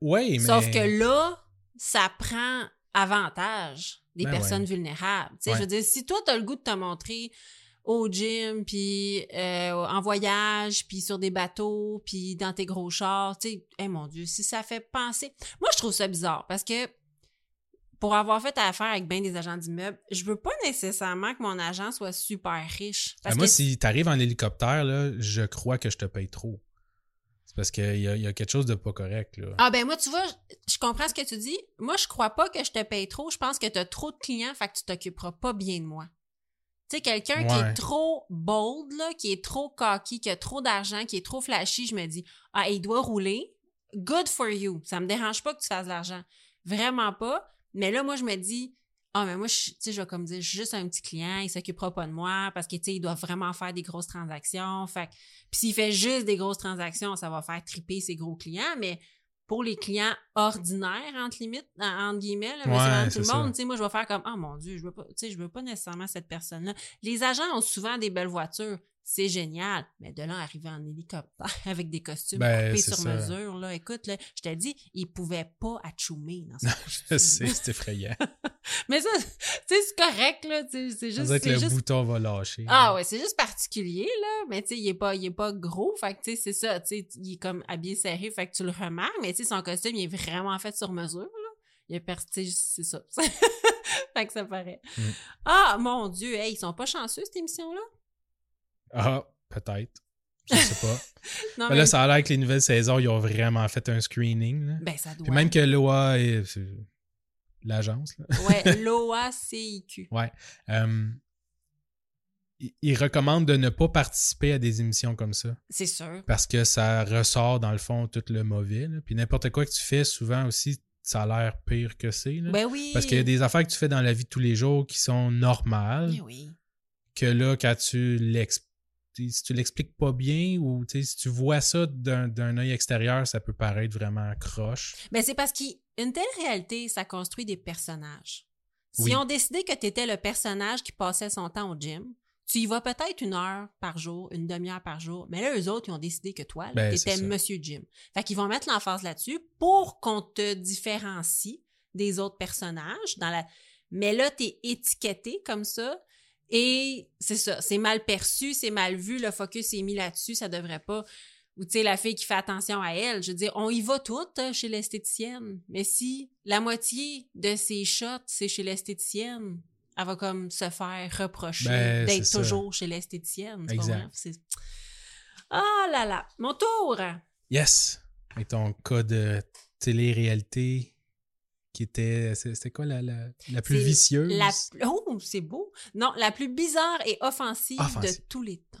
Oui, mais... Sauf que là, ça prend avantage des personnes vulnérables. Tu sais, je veux dire, si toi, t'as le goût de te montrer... au gym, puis en voyage, puis sur des bateaux, puis dans tes gros chars, tu sais, hey, mon Dieu, si ça fait penser... Moi, je trouve ça bizarre, parce que pour avoir fait affaire avec bien des agents d'immeubles, je veux pas nécessairement que mon agent soit super riche. Parce que si t'arrives en hélicoptère, là, je crois que je te paye trop. C'est parce qu'il y a quelque chose de pas correct, là. Ah ben moi, tu vois, je comprends ce que tu dis. Moi, je crois pas que je te paye trop. Je pense que t'as trop de clients, fait que tu t'occuperas pas bien de moi. Tu sais, quelqu'un qui est trop bold, là, qui est trop cocky, qui a trop d'argent, qui est trop flashy, je me dis « Ah, il doit rouler. Good for you. Ça me dérange pas que tu fasses de l'argent. » Vraiment pas. Mais là, moi, je me dis « Ah, mais moi, tu sais, je vais comme dire, je suis juste un petit client, il s'occupera pas de moi parce que, tu sais, il doit vraiment faire des grosses transactions. » Fait puis s'il fait juste des grosses transactions, ça va faire triper ses gros clients, mais... Pour les clients ordinaires, entre guillemets, là, ouais, tout le monde, tu sais, moi, je vais faire comme « Oh mon Dieu, je veux pas nécessairement cette personne-là. » Les agents ont souvent des belles voitures, c'est génial, mais de là, arriver en hélicoptère avec des costumes coupés sur mesure, là, écoute, là, je te dis, ils pouvaient pas achoumer dans ce costume. Je sais, c'est effrayant. Mais ça, tu sais, c'est correct, là, tu sais, c'est juste... On dirait que le bouton va lâcher. Ah ouais, c'est juste particulier, là, mais tu sais, il est pas gros, fait que tu sais, c'est ça, tu sais, il est comme habillé serré, fait que tu le remarques, mais tu sais, son costume, il est vraiment fait sur mesure, là. C'est ça. Fait que ça paraît. Mm. Ah, mon Dieu, hey, ils sont pas chanceux, cette émission-là? Ah, peut-être. Je sais pas. Non, mais là, ça a l'air que les nouvelles saisons, ils ont vraiment fait un screening, là. Ben, ça doit. Puis même que l'OA est... l'agence, là. Ouais, l'OACIQ. Ouais. Ils recommandent de ne pas participer à des émissions comme ça. C'est sûr. Parce que ça ressort, dans le fond, tout le mauvais, là. Puis n'importe quoi que tu fais, souvent aussi, ça a l'air pire que c'est, là. Ben oui. Parce qu'il y a des affaires que tu fais dans la vie de tous les jours qui sont normales. Ben oui. Que là, quand tu l'expliques, si tu l'expliques pas bien ou si tu vois ça d'un œil extérieur, ça peut paraître vraiment croche. Ben c'est parce qu'une telle réalité, ça construit des personnages. Si on décidait que tu étais le personnage qui passait son temps au gym, tu y vas peut-être 1 heure par jour, 1 demi-heure par jour, mais là, eux autres, ils ont décidé que toi, ben, tu étais Monsieur Gym. Fait qu'ils vont mettre l'emphase là-dessus pour qu'on te différencie des autres personnages. Mais là, tu es étiqueté comme ça. Et c'est ça, c'est mal perçu, c'est mal vu, le focus est mis là-dessus, ça devrait pas... Ou tu sais, la fille qui fait attention à elle, je veux dire, on y va toutes chez l'esthéticienne, mais si la moitié de ses shots, c'est chez l'esthéticienne, elle va comme se faire reprocher d'être toujours chez l'esthéticienne. C'est exact. Pas grave, c'est... Ah là là, mon tour! Yes! Et ton cas de télé-réalité qui était... C'était quoi la plus vicieuse? Oh, c'est beau! Non, la plus bizarre et offensive. De tous les temps.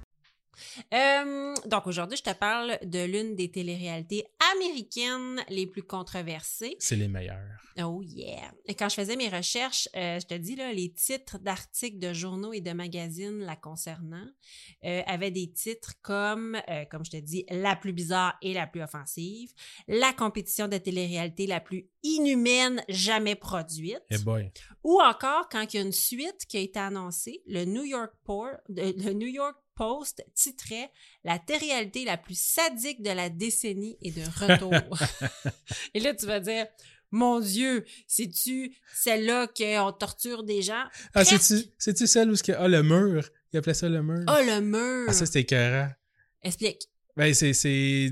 Donc aujourd'hui, je te parle de l'une des téléréalités américaines les plus controversées. C'est les meilleures. Oh yeah! Et quand je faisais mes recherches, je te dis, là, les titres d'articles de journaux et de magazines la concernant avaient des titres comme je te dis, la plus bizarre et la plus offensive, la compétition de téléréalité la plus inhumaine jamais produite. Hey boy. Ou encore, quand il y a une suite qui a été annoncée, le New York Post titrait « La télé-réalité la plus sadique de la décennie est de retour. » Et là, tu vas dire « Mon Dieu, c'est-tu celle-là qu'on torture des gens? » Ah, c'est-tu celle où le mur? Il appelait ça le mur. Ah, le mur! Ah, ça, c'était écœurant. Explique. Ben, c'est...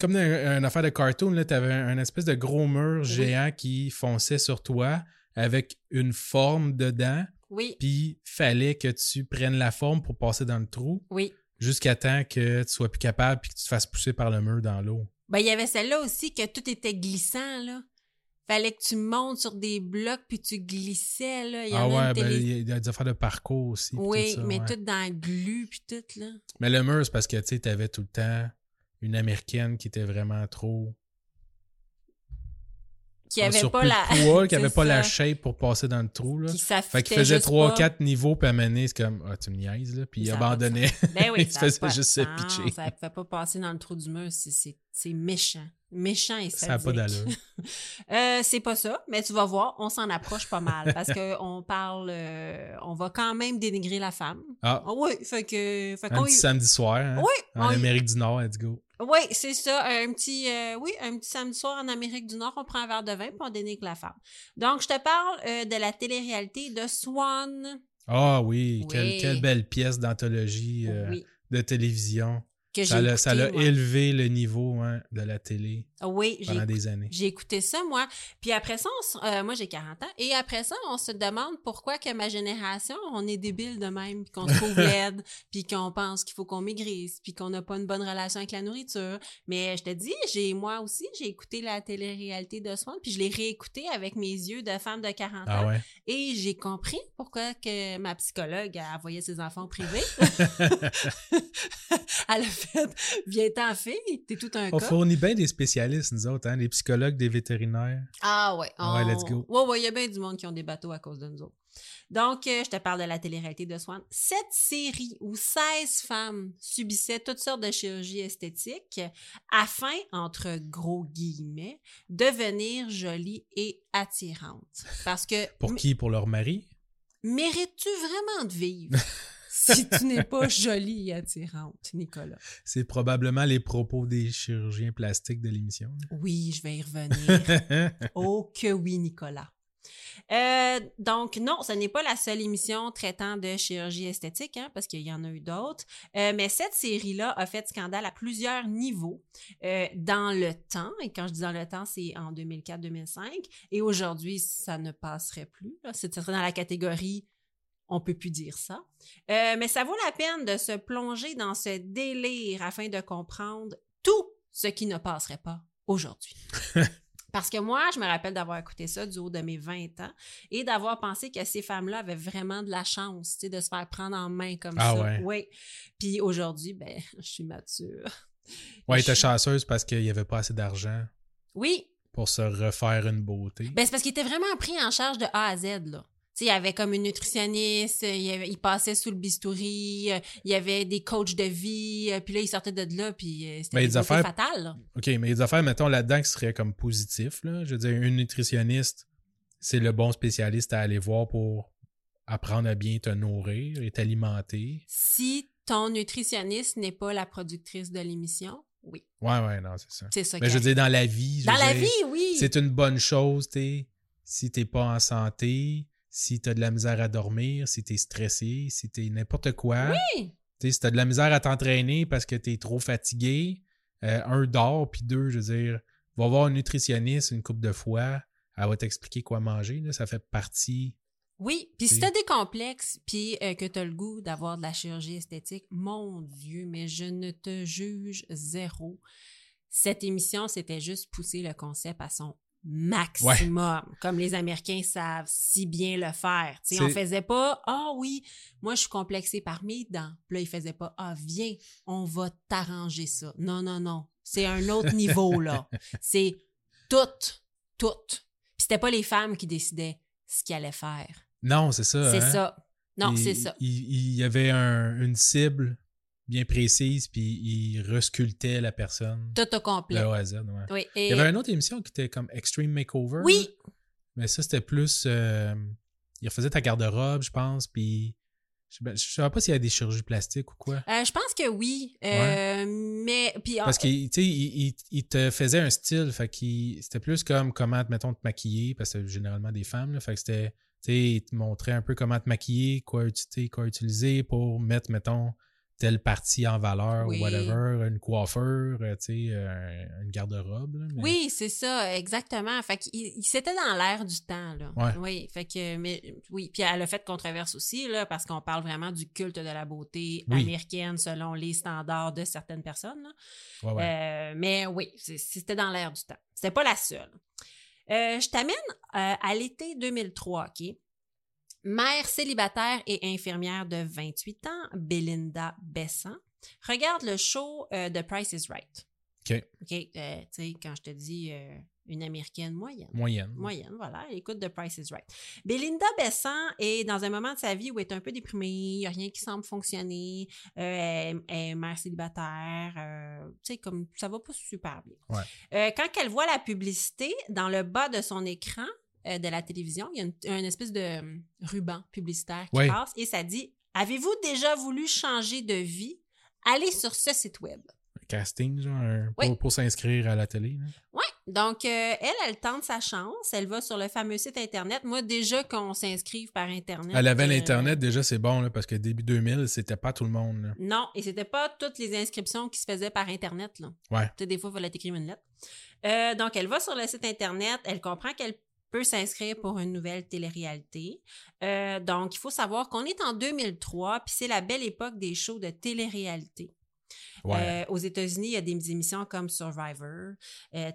Comme dans une affaire de cartoon, là, t'avais un espèce de gros mur géant qui fonçait sur toi avec une forme dedans. Oui. Puis, fallait que tu prennes la forme pour passer dans le trou. Oui. Jusqu'à temps que tu sois plus capable puis que tu te fasses pousser par le mur dans l'eau. Ben, il y avait celle-là aussi que tout était glissant, là. Fallait que tu montes sur des blocs puis tu glissais, là. Il y a des affaires de parcours aussi. Oui, tout ça, mais tout dans le glu puis tout, là. Mais le mur, c'est parce que, tu sais, t'avais tout le temps une Américaine qui était vraiment trop... Qui avait pas la poids, qui avait pas la shape pour passer dans le trou là. Qui faisait 3-4 niveaux puis amener c'est comme tu me niaises là, puis il abandonnait. Ben oui, il faisait juste se pitcher. Ça pouvait pas passer dans le trou du mur, c'est méchant. Méchant et sadique. Ça n'a pas d'allure. C'est pas ça, mais tu vas voir, on s'en approche pas mal parce qu'on parle, on va quand même dénigrer la femme. Ah. Oh, oui, fait qu'on samedi soir, hein, oui, en Amérique du Nord, let's go. Oui, c'est ça, un petit samedi soir en Amérique du Nord, on prend un verre de vin puis on dénigre la femme. Donc, je te parle de la télé-réalité de Swan. Ah oui. Quelle belle pièce d'anthologie de télévision. Ça a élevé le niveau de la télé pendant des années. J'ai écouté ça, moi. Puis après ça, moi, j'ai 40 ans. Et après ça, on se demande pourquoi que ma génération, on est débile de même, puis qu'on se trouve laide, puis qu'on pense qu'il faut qu'on maigrisse, puis qu'on n'a pas une bonne relation avec la nourriture. Mais je te dis, moi aussi, j'ai écouté la télé-réalité de Swan, puis je l'ai réécoutée avec mes yeux de femme de 40 ans. Ouais. Et j'ai compris pourquoi que ma psychologue a envoyé ses enfants privés. Elle a fait, viens-t'en fille, t'es tout un cas. On fournit bien des spécialistes, nous autres, hein, des psychologues, des vétérinaires. Ah ouais. Ouais, let's go. Ouais, il y a bien du monde qui ont des bateaux à cause de nous autres. Donc, je te parle de la télé-réalité de Swan. Cette série où 16 femmes subissaient toutes sortes de chirurgies esthétiques afin, entre gros guillemets, devenir jolies et attirantes. Parce que... Pour qui? Pour leur mari? Mérites-tu vraiment de vivre? Si tu n'es pas jolie et attirante, Nicolas. C'est probablement les propos des chirurgiens plastiques de l'émission. Oui, je vais y revenir. Oh que oui, Nicolas. Donc non, ce n'est pas la seule émission traitant de chirurgie esthétique, hein, parce qu'il y en a eu d'autres. Mais cette série-là a fait scandale à plusieurs niveaux dans le temps. Et quand je dis dans le temps, c'est en 2004-2005. Et aujourd'hui, ça ne passerait plus. Ça serait dans la catégorie... On peut plus dire ça. Mais ça vaut la peine de se plonger dans ce délire afin de comprendre tout ce qui ne passerait pas aujourd'hui. Parce que moi, je me rappelle d'avoir écouté ça du haut de mes 20 ans et d'avoir pensé que ces femmes-là avaient vraiment de la chance, tu sais, de se faire prendre en main comme ça. Ouais. Oui. Puis aujourd'hui, ben, je suis mature. Oui, elle était chanceuse parce qu'il n'y avait pas assez d'argent. Oui. Pour se refaire une beauté. Ben, c'est parce qu'il était vraiment pris en charge de A à Z, là. Tu sais, il y avait comme une nutritionniste, il passait sous le bistouri, il y avait des coachs de vie, puis là, il sortait de là, puis c'était fatal. Là. OK, mais les affaires, mettons, là-dedans, qui serait comme positif, là. Je veux dire, une nutritionniste, c'est le bon spécialiste à aller voir pour apprendre à bien te nourrir et t'alimenter. Si ton nutritionniste n'est pas la productrice de l'émission, oui. Ouais, non, c'est ça. C'est ça. Mais je veux dire, dans la vie... Dans la vie, oui! C'est une bonne chose, t'sais, si t'es pas en santé... Si t'as de la misère à dormir, si t'es stressé, si t'es n'importe quoi. Oui! T'sais, si t'as de la misère à t'entraîner parce que t'es trop fatigué, un, dors, puis deux, je veux dire, va voir un nutritionniste une couple de fois, elle va t'expliquer quoi manger, là, ça fait partie... Oui, puis si t'as des complexes, puis que t'as le goût d'avoir de la chirurgie esthétique, mon Dieu, mais je ne te juge zéro. Cette émission, c'était juste pousser le concept à son maximum, ouais. Comme les Américains savent si bien le faire. Tu sais, on faisait pas « Ah oui, moi je suis complexée par mes dents. » Puis là, ils faisaient pas « Ah viens, on va t'arranger ça. » Non, non, non. C'est un autre niveau, là. C'est tout. Puis c'était pas les femmes qui décidaient ce qu'ils allaient faire. Non, c'est ça. C'est ça. Il y avait une cible bien précise, puis il resculptait la personne. Tout au complet. De A à Z, ouais. Oui, et... Il y avait une autre émission qui était comme Extreme Makeover. Oui! Là. Mais ça, c'était plus... il refaisait ta garde-robe, je pense, puis... Je ne savais pas s'il y a des chirurgies plastiques ou quoi. Je pense que oui, ouais. Mais... Puis, parce qu'il il te faisait un style, fait qu'il, c'était plus comme comment, mettons, te maquiller, parce que c'était généralement des femmes, là, fait que c'était... Tu sais, il te montrait un peu comment te maquiller, quoi utiliser pour mettre, mettons... telle partie en valeur ou whatever, une coiffure, tu sais, une garde-robe. Là, mais... Oui, c'est ça, exactement. Fait qu'il c'était dans l'air du temps, là. Ouais. Oui, fait que, mais oui. Puis elle a fait controverse aussi, là, parce qu'on parle vraiment du culte de la beauté américaine selon les standards de certaines personnes. Là. Ouais. Mais oui, c'était dans l'air du temps. C'était pas la seule. Je t'amène à l'été 2003, OK? Mère célibataire et infirmière de 28 ans, Belinda Bessant, regarde le show The Price is Right. OK. OK, tu sais, quand je te dis une Américaine moyenne. Moyenne, voilà, elle écoute The Price is Right. Belinda Bessant est dans un moment de sa vie où elle est un peu déprimée, il n'y a rien qui semble fonctionner, elle est mère célibataire, tu sais, comme ça va pas super bien. Ouais. Quand elle voit la publicité, dans le bas de son écran, de la télévision, il y a une espèce de ruban publicitaire qui passe et ça dit « Avez-vous déjà voulu changer de vie? Allez sur ce site web. » Un casting, genre, pour s'inscrire à la télé. Oui, donc elle tente sa chance, elle va sur le fameux site Internet. Moi, déjà qu'on s'inscrive par Internet... Elle avait l'Internet, déjà, c'est bon, là, parce que début 2000, c'était pas tout le monde. Là. Non, et c'était pas toutes les inscriptions qui se faisaient par Internet. Là. Ouais. Tu sais, des fois, il fallait t'écrire une lettre. Donc, elle va sur le site Internet, elle comprend qu'elle peut s'inscrire pour une nouvelle télé-réalité. Donc, il faut savoir qu'on est en 2003, puis c'est la belle époque des shows de télé-réalité. Ouais. Aux États-Unis, il y a des émissions comme Survivor,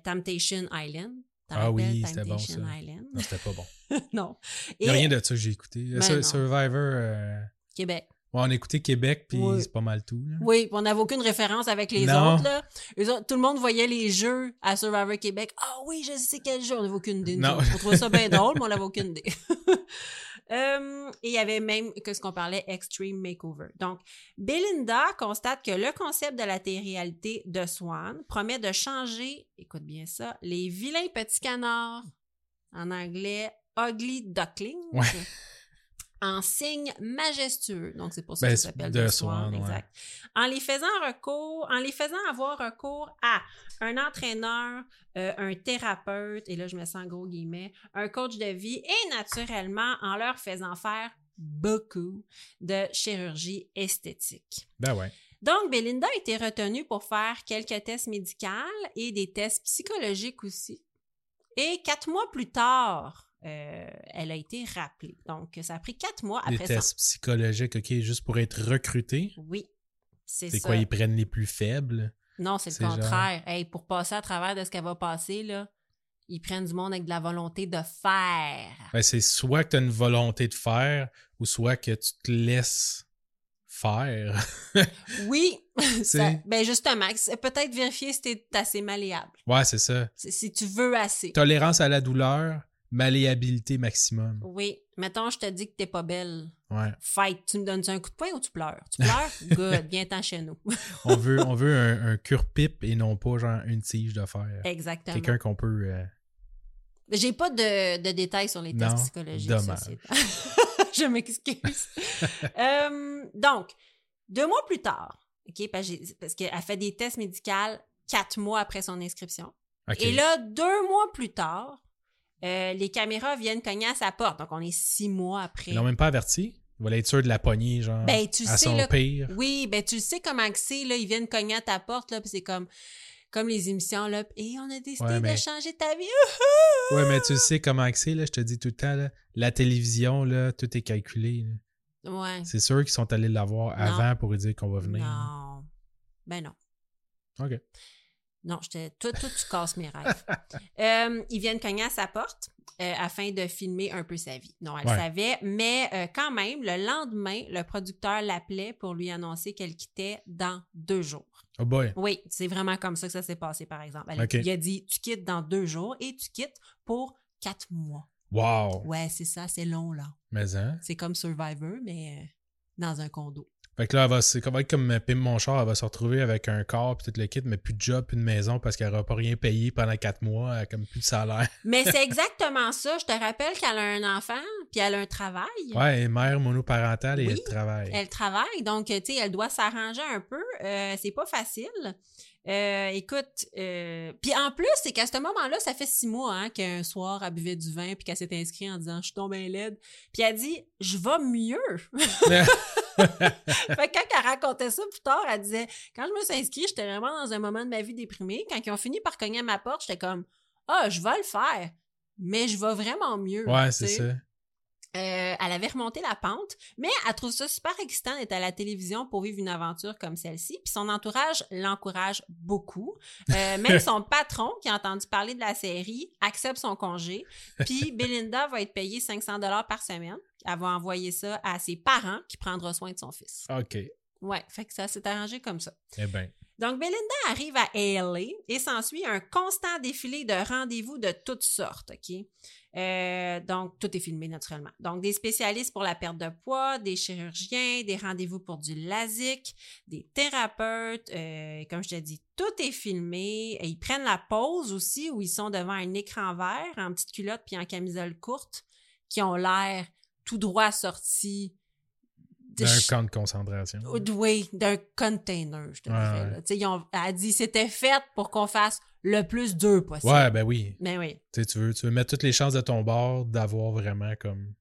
Temptation Island. Ah oui, c'était bon ça. Island. Non, c'était pas bon. Non. Il n'y a rien de ça que j'ai écouté. Survivor... Québec. Ouais, on écoutait Québec, puis c'est pas mal tout. Là. Oui, on n'avait aucune référence avec les autres. Là. Tout le monde voyait les jeux à Survivor Québec. « Ah oui, je sais quel jeu! » On n'avait aucune idée. Non. On trouvait ça bien drôle, mais on n'avait aucune idée. Et il y avait même ce qu'on parlait Extreme Makeover. Donc, Belinda constate que le concept de la télé-réalité de Swan promet de changer, écoute bien ça, les vilains petits canards, en anglais « ugly duckling ouais. ». En signe majestueux. Donc, c'est pour ça que ça s'appelle The Swan. Exact. Ouais. En les faisant avoir recours à un entraîneur, un thérapeute, et là, je me sens gros guillemets, un coach de vie, et naturellement, en leur faisant faire beaucoup de chirurgie esthétique. Ben ouais. Donc, Belinda a été retenue pour faire quelques tests médicaux et des tests psychologiques aussi. Et 4 mois plus tard, elle a été rappelée. Donc, ça a pris 4 mois après ça. Des tests psychologiques, OK, juste pour être recrutée? Oui, c'est ça. C'est quoi, ils prennent les plus faibles? Non, c'est le contraire. Genre... Hey, pour passer à travers de ce qu'elle va passer, là, ils prennent du monde avec de la volonté de faire. Ben, c'est soit que tu as une volonté de faire ou soit que tu te laisses faire. Oui, ça, ben justement, peut-être vérifier si tu es assez malléable. Ouais, c'est ça. Si tu veux assez. Tolérance à la douleur, malléabilité maximum. Oui, mettons, je te dis que t'es pas belle. Ouais. Fight, tu me donnes un coup de poing ou tu pleures? Tu pleures? Good, viens-t'en chez nous. on veut un cure-pipe et non pas genre une tige de fer. Exactement. Quelqu'un qu'on peut... J'ai pas de détails sur les tests psychologiques. Dommage. Je m'excuse. Donc, 2 mois plus tard, okay, parce qu'elle fait des tests médicaux 4 mois après son inscription. Okay. Et là, 2 mois plus tard, les caméras viennent cogner à sa porte. Donc, on est 6 mois après. Ils l'ont même pas averti. Ils voulaient être sûrs de la pognée, genre, ben, tu à sais, son là, pire. Oui, ben tu sais comment c'est, là, ils viennent cogner à ta porte, là, puis c'est comme les émissions, là, et on a décidé de changer ta vie. Oui, mais tu sais comment c'est, là, je te dis tout le temps, là, la télévision, là, tout est calculé. Là. Ouais. C'est sûr qu'ils sont allés l'avoir avant pour lui dire qu'on va venir. Non. Ben non. OK. Non, toi, tu casses mes rêves. Ils viennent cogner à sa porte afin de filmer un peu sa vie. Non, elle savait, mais quand même, le lendemain, le producteur l'appelait pour lui annoncer qu'elle quittait dans 2 jours. Oh boy! Oui, c'est vraiment comme ça que ça s'est passé, par exemple. Il a dit, tu quittes dans 2 jours et tu quittes pour 4 mois. Wow! Ouais, c'est ça, c'est long, là. Mais hein? C'est comme Survivor, mais dans un condo. Fait que là, elle va être comme Pim Monchard, elle va se retrouver avec un corps, puis tout le kit, mais plus de job, plus de maison, parce qu'elle n'aura pas rien payé pendant 4 mois, elle a comme plus de salaire. Mais c'est exactement ça. Je te rappelle qu'elle a un enfant, puis elle a un travail. Ouais, elle est mère monoparentale et elle travaille. Elle travaille, donc, tu sais, elle doit s'arranger un peu. C'est pas facile. Écoute, puis en plus, c'est qu'à ce moment-là, ça fait 6 mois hein, qu'un soir, elle buvait du vin, puis qu'elle s'est inscrite en disant « Je suis tombée laide ». Puis elle dit « Je vais mieux ». Fait que quand elle racontait ça plus tard, elle disait « Quand je me suis inscrite, j'étais vraiment dans un moment de ma vie déprimée. Quand ils ont fini par cogner à ma porte, j'étais comme « Ah, je vais le faire, mais je vais vraiment mieux. » Ouais, c'est ça. Elle avait remonté la pente, mais elle trouve ça super excitant d'être à la télévision pour vivre une aventure comme celle-ci. Puis son entourage l'encourage beaucoup. Même son patron, qui a entendu parler de la série, accepte son congé. Puis Belinda va être payée 500$ par semaine. Elle va envoyer ça à ses parents qui prendront soin de son fils. OK. Ouais, fait que ça s'est arrangé comme ça. Eh bien. Donc, Belinda arrive à LA et s'ensuit un constant défilé de rendez-vous de toutes sortes, OK? Donc, tout est filmé naturellement. Donc, des spécialistes pour la perte de poids, des chirurgiens, des rendez-vous pour du LASIK, des thérapeutes. Comme je te dis, tout est filmé. Ils prennent la pause aussi où ils sont devant un écran vert en petite culotte puis en camisole courte qui ont l'air tout droit sortis. D'un camp de concentration. Oui, d'un container, je te dirais. Ouais. Elle dit, c'était fait pour qu'on fasse le plus d'eux possible. Ouais, ben oui. Ben oui. Tu veux mettre toutes les chances de ton bord d'avoir vraiment comme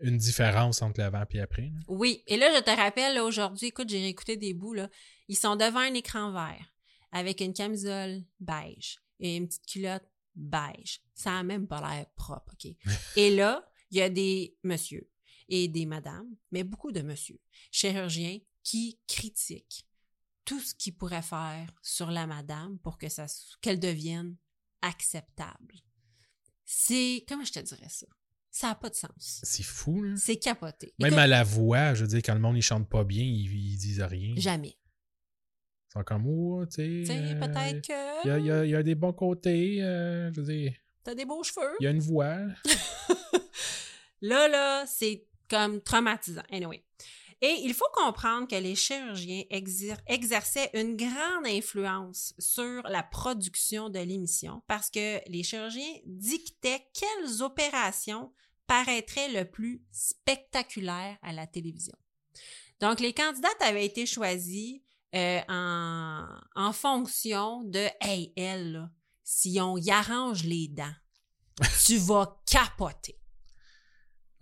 une différence entre l'avant et après. Là. Oui, et là, je te rappelle, là, aujourd'hui, écoute, j'ai réécouté des bouts, là. Ils sont devant un écran vert avec une camisole beige et une petite culotte beige. Ça n'a même pas l'air propre, OK? Et là, il y a des messieurs et des madames, mais beaucoup de monsieur, chirurgiens qui critiquent tout ce qu'ils pourraient faire sur la madame pour que qu'elle devienne acceptable. C'est, comment je te dirais ça? Ça n'a pas de sens. C'est fou, là. C'est capoté. Même écoute, à la voix, je veux dire, quand le monde, ils chantent pas bien, ils disent rien. Jamais. Ils sont comme, oh, tu sais... peut-être que... Il y a des bons côtés, je veux dire... T'as des beaux cheveux. Il y a une voix. Là, c'est... comme traumatisant. Anyway. Et il faut comprendre que les chirurgiens exerçaient une grande influence sur la production de l'émission parce que les chirurgiens dictaient quelles opérations paraîtraient le plus spectaculaires à la télévision. Donc, les candidates avaient été choisies en fonction de « Hey, elle, là, si on y arrange les dents, tu vas capoter. »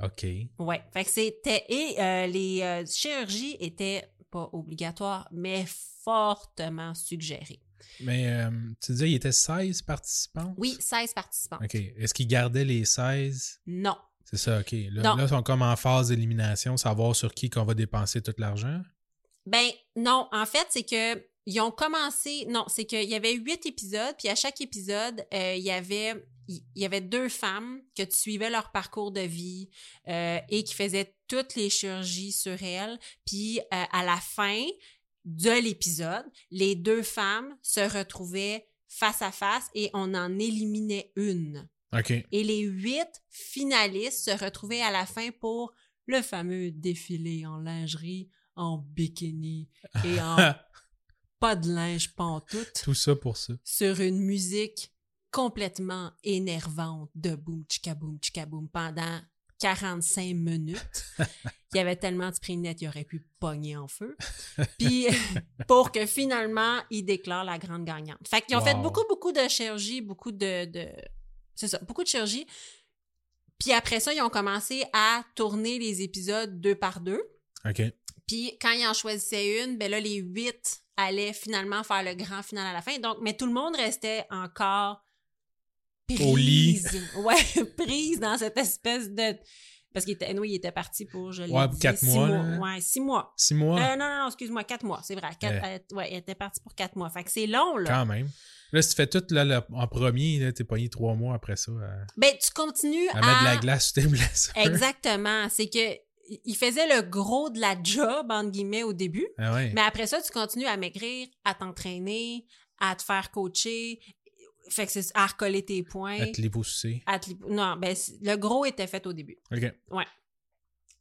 OK. Oui. Fait que c'était... Et les chirurgies étaient pas obligatoires, mais fortement suggérées. Mais tu disais, il était 16 participants? Oui, 16 participants. OK. Est-ce qu'ils gardaient les 16? Non. C'est ça, OK. Là, ils sont comme en phase d'élimination, savoir sur qui qu'on va dépenser tout l'argent? Ben non. En fait, c'est que ils ont commencé... Non, c'est qu'il y avait 8 épisodes, puis à chaque épisode, il y avait... il y avait deux femmes que tu suivais leur parcours de vie et qui faisaient toutes les chirurgies sur elles. Puis à la fin de l'épisode, les deux femmes se retrouvaient face à face et on en éliminait une. Okay. Et les 8 finalistes se retrouvaient à la fin pour le fameux défilé en lingerie, en bikini et en pas de linge pantoute. Tout ça pour ça. Sur une musique complètement énervante de boum, tchika boum, tchika boum pendant 45 minutes. Il y avait tellement de spray net, il aurait pu pogner en feu. Puis, pour que finalement, ils déclarent la grande gagnante. Fait qu'ils ont fait beaucoup de chirurgie, beaucoup de... C'est ça, beaucoup de chirurgie. Puis après ça, ils ont commencé à tourner les épisodes 2 par 2. OK. Puis quand ils en choisissaient une, ben là, les 8 allaient finalement faire le grand final à la fin. Donc, mais tout le monde restait encore prise. Au lit. Ouais, prise dans cette espèce de... Parce qu'il était, il était parti pour, je l'ai dit, 4 mois. Ouais, 6 mois. 6 mois? Non, excuse-moi, 4 mois, c'est vrai. Il était parti pour 4 mois. Fait que c'est long, là. Quand même. Là, si tu fais tout là, en premier, là, t'es pogné 3 mois après ça. Ben, tu continues à mettre de la glace sur tes blessures. Exactement. C'est que il faisait le gros de la job, entre guillemets, au début. Ah ouais. Mais après ça, tu continues à maigrir, à t'entraîner, à te faire coacher. Fait que c'est à recoller tes points. À te lipousser. Non, ben le gros était fait au début. OK. Ouais.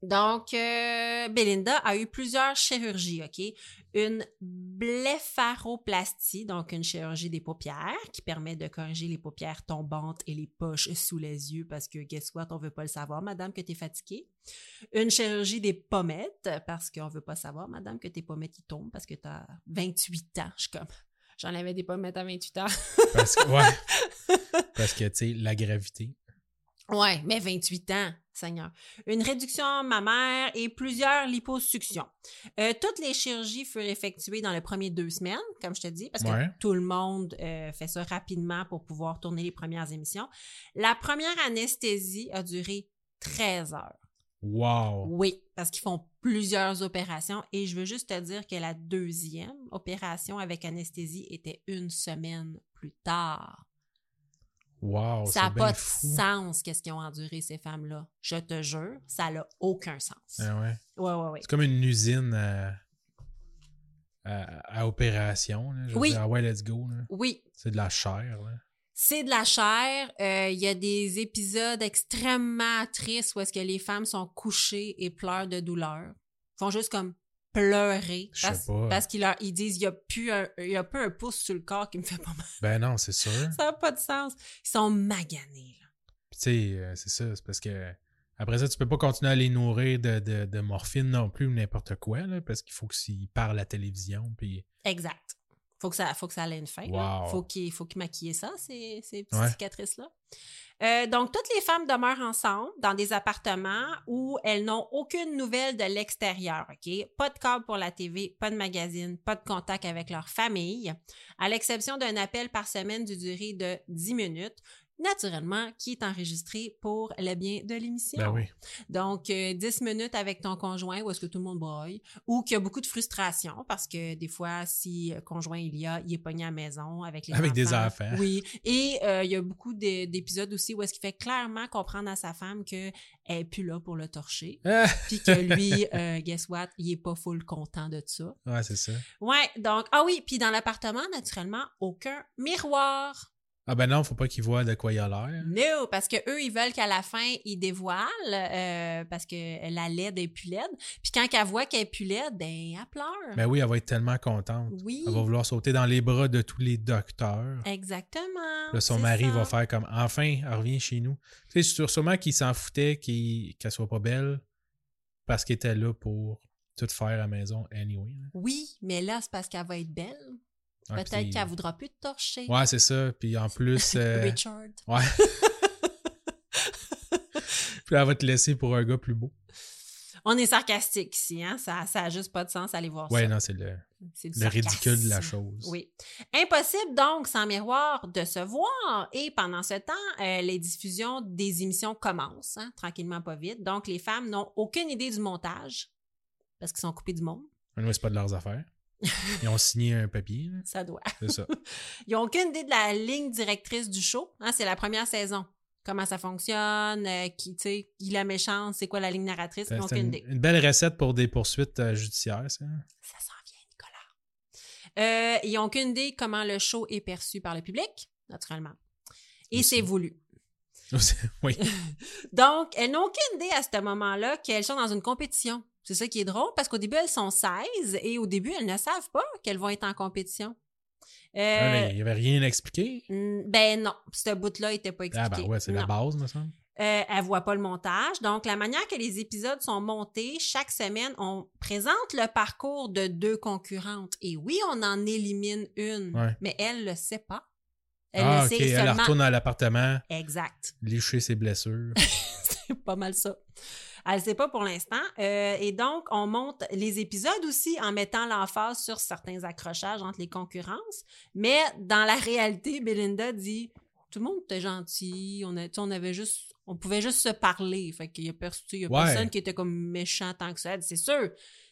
Donc, Belinda a eu plusieurs chirurgies, OK? Une blépharoplastie, donc une chirurgie des paupières qui permet de corriger les paupières tombantes et les poches sous les yeux parce que, guess what, on veut pas le savoir, madame, que t'es fatiguée. Une chirurgie des pommettes parce qu'on veut pas savoir, madame, que tes pommettes, ils tombent parce que t'as 28 ans. Je suis comme... J'en avais des pommettes à 28 ans. Parce que, tu sais, la gravité. Ouais, mais 28 ans, Seigneur. Une réduction mammaire et plusieurs liposuctions. Toutes les chirurgies furent effectuées dans les premières 2 semaines, comme je te dis, parce que tout le monde fait ça rapidement pour pouvoir tourner les premières émissions. La première anesthésie a duré 13 heures. Wow! Oui, parce qu'ils font plusieurs opérations et je veux juste te dire que la deuxième opération avec anesthésie était 1 semaine plus tard. Wow! Ça n'a pas de sens qu'est-ce qu'ils ont enduré ces femmes-là. Je te jure, ça n'a aucun sens. Ah ouais? Ouais. C'est comme une usine à opération. Là. Je veux dire, ah ouais, let's go. Là. Oui. C'est de la chair, là. C'est de la chair. Il y a des épisodes extrêmement tristes où est-ce que les femmes sont couchées et pleurent de douleur. Ils font juste comme pleurer. Parce qu'ils leur, ils disent il n'y a plus un pouce sur le corps qui me fait pas mal. Ben non, c'est sûr. Ça n'a pas de sens. Ils sont maganés, là. Puis tu sais, c'est ça. C'est parce que après ça, tu peux pas continuer à les nourrir de morphine non plus ou n'importe quoi, là, parce qu'il faut qu'ils parlent à la télévision. Puis... Exact. Faut que ça ait une fin. Wow. Faut qu'ils maquillent ça, ces petites cicatrices-là. Donc, toutes les femmes demeurent ensemble dans des appartements où elles n'ont aucune nouvelle de l'extérieur. OK? Pas de câble pour la TV, pas de magazine, pas de contact avec leur famille, à l'exception d'un appel par semaine d'une durée de 10 minutes, naturellement, qui est enregistré pour le bien de l'émission. Ben oui. Donc, 10 minutes avec ton conjoint où est-ce que tout le monde broille ou qu'il y a beaucoup de frustration parce que des fois, si conjoint il est pogné à la maison avec les enfants. Avec des enfants. Oui. Et il y a beaucoup d'épisodes aussi où est-ce qu'il fait clairement comprendre à sa femme qu'elle n'est plus là pour le torcher. Puis que lui, guess what, il n'est pas full content de ça. Ouais, c'est ça. Ouais, donc, puis dans l'appartement, naturellement, aucun miroir. Ah ben non, faut pas qu'ils voient de quoi il a l'air. Non, parce que eux ils veulent qu'à la fin, ils dévoilent parce que la laide est plus laide. Puis quand elle voit qu'elle est plus laide, ben elle pleure. Ben oui, elle va être tellement contente. Oui. Elle va vouloir sauter dans les bras de tous les docteurs. Exactement. Là, son mari va faire comme « Enfin, elle revient chez nous ». Tu sais, sûrement qu'il s'en foutait qu'elle soit pas belle parce qu'il était là pour tout faire à la maison anyway. Oui, mais là, c'est parce qu'elle va être belle. Peut-être qu'elle voudra plus te torcher. Ouais, c'est ça. Puis en plus... Richard. Ouais. Puis elle va te laisser pour un gars plus beau. On est sarcastique ici, hein? Ça n'a juste pas de sens aller voir ça. Ouais, non, c'est le ridicule de la chose. Oui. Impossible donc, sans miroir, de se voir. Et pendant ce temps, les diffusions des émissions commencent, hein, tranquillement, pas vite. Donc, les femmes n'ont aucune idée du montage parce qu'ils sont coupées du monde. Mais c'est pas de leurs affaires. Ils ont signé un papier. Là. Ça doit. C'est ça. Ils n'ont aucune idée de la ligne directrice du show. Hein, c'est la première saison. Comment ça fonctionne, qui, tu sais, qui la méchante, c'est quoi la ligne narratrice. Ils n'ont aucune idée. Une belle recette pour des poursuites judiciaires, ça. Ça s'en vient, Nicolas. Ils n'ont aucune idée comment le show est perçu par le public, naturellement. Et aussi. C'est voulu. Oui. Donc, elles n'ont aucune idée à ce moment-là qu'elles sont dans une compétition. C'est ça qui est drôle, parce qu'au début, elles sont 16 et au début, elles ne savent pas qu'elles vont être en compétition. Il n'y avait rien à expliquer? Ben non, ce bout-là n'était pas expliqué. Ah ben ouais, c'est non. La base, me semble. Elle ne voit pas le montage. Donc, la manière que les épisodes sont montés, chaque semaine, on présente le parcours de deux concurrentes. Et oui, on en élimine une, ouais. Mais elle ne le sait pas. Elle le sait seulement. Elle retourne à l'appartement. Exact. Lécher ses blessures. C'est pas mal ça. Elle ne sait pas pour l'instant. Et donc, on monte les épisodes aussi en mettant l'emphase sur certains accrochages entre les concurrences. Mais dans la réalité, Belinda dit « Tout le monde était gentil. On pouvait juste se parler. » Fait qu'il y a personne qui était comme méchant tant que ça. Elle dit, c'est sûr,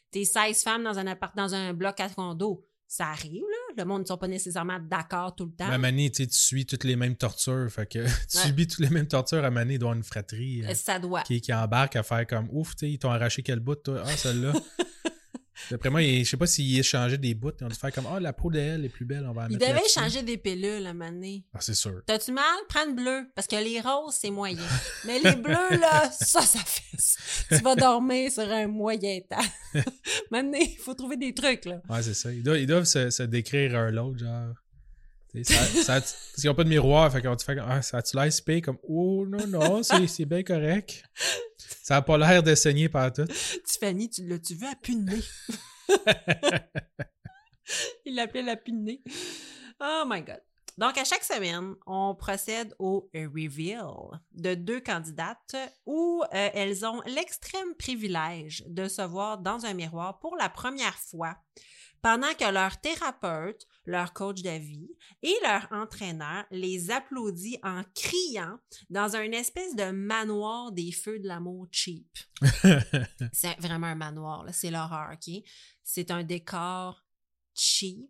t'es 16 femmes dans un bloc à condo. Ça arrive, là. Le monde ne sont pas nécessairement d'accord tout le temps. À Mané, tu suis toutes les mêmes tortures. Fait que tu subis toutes les mêmes tortures. À Mané, il doit avoir une fratrie. Ça doit. Qui embarque à faire comme ouf, tu sais, ils t'ont arraché quel bout, toi? Ah, celle-là. D'après moi, je sais pas s'ils échangeaient des bouts. Ils ont dû faire comme la peau d'elle est plus belle, on va la mettre. Ils devaient échanger des pilules à Mané. Ah, c'est sûr. T'as-tu mal? Prends le bleu. Parce que les roses, c'est moyen. Mais les bleus, là, ça fesse. Tu vas dormir sur un moyen temps. Mané, il faut trouver des trucs, là. Ouais, c'est ça. Ils doivent se décrire un l'autre, genre. Ça, parce qu'ils n'ont pas de miroir, fait qu'on te fait ça a-tu l'air si pire? Comme oh non, c'est bien correct. Ça n'a pas l'air de saigner partout. Tiffany, tu l'as-tu vu à pu de nez? Il l'appelait la pu de nez. Oh my God. Donc, à chaque semaine, on procède au reveal de deux candidates où elles ont l'extrême privilège de se voir dans un miroir pour la première fois pendant que leur thérapeute, leur coach de vie et leur entraîneur les applaudit en criant dans une espèce de manoir des feux de l'amour cheap. C'est vraiment un manoir, là. C'est l'horreur, OK? C'est un décor cheap.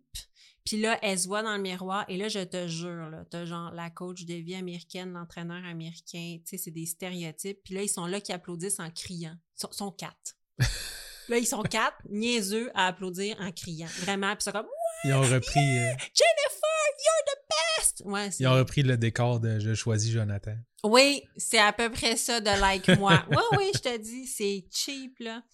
Puis là, elle se voit dans le miroir et là, je te jure, là, t'as genre la coach de vie américaine, l'entraîneur américain, tu sais, c'est des stéréotypes. Puis là, ils sont là qui applaudissent en criant. Ils sont quatre. Là, ils sont quatre, niaiseux, à applaudir en criant. Vraiment, puis c'est comme « Ils ont repris... Yeah! Jennifer, you're the best! Ouais, » Ils ont repris le décor de « Je choisis Jonathan ». Oui, c'est à peu près ça de « Like moi ». Oui, oui, je te dis, c'est cheap, là.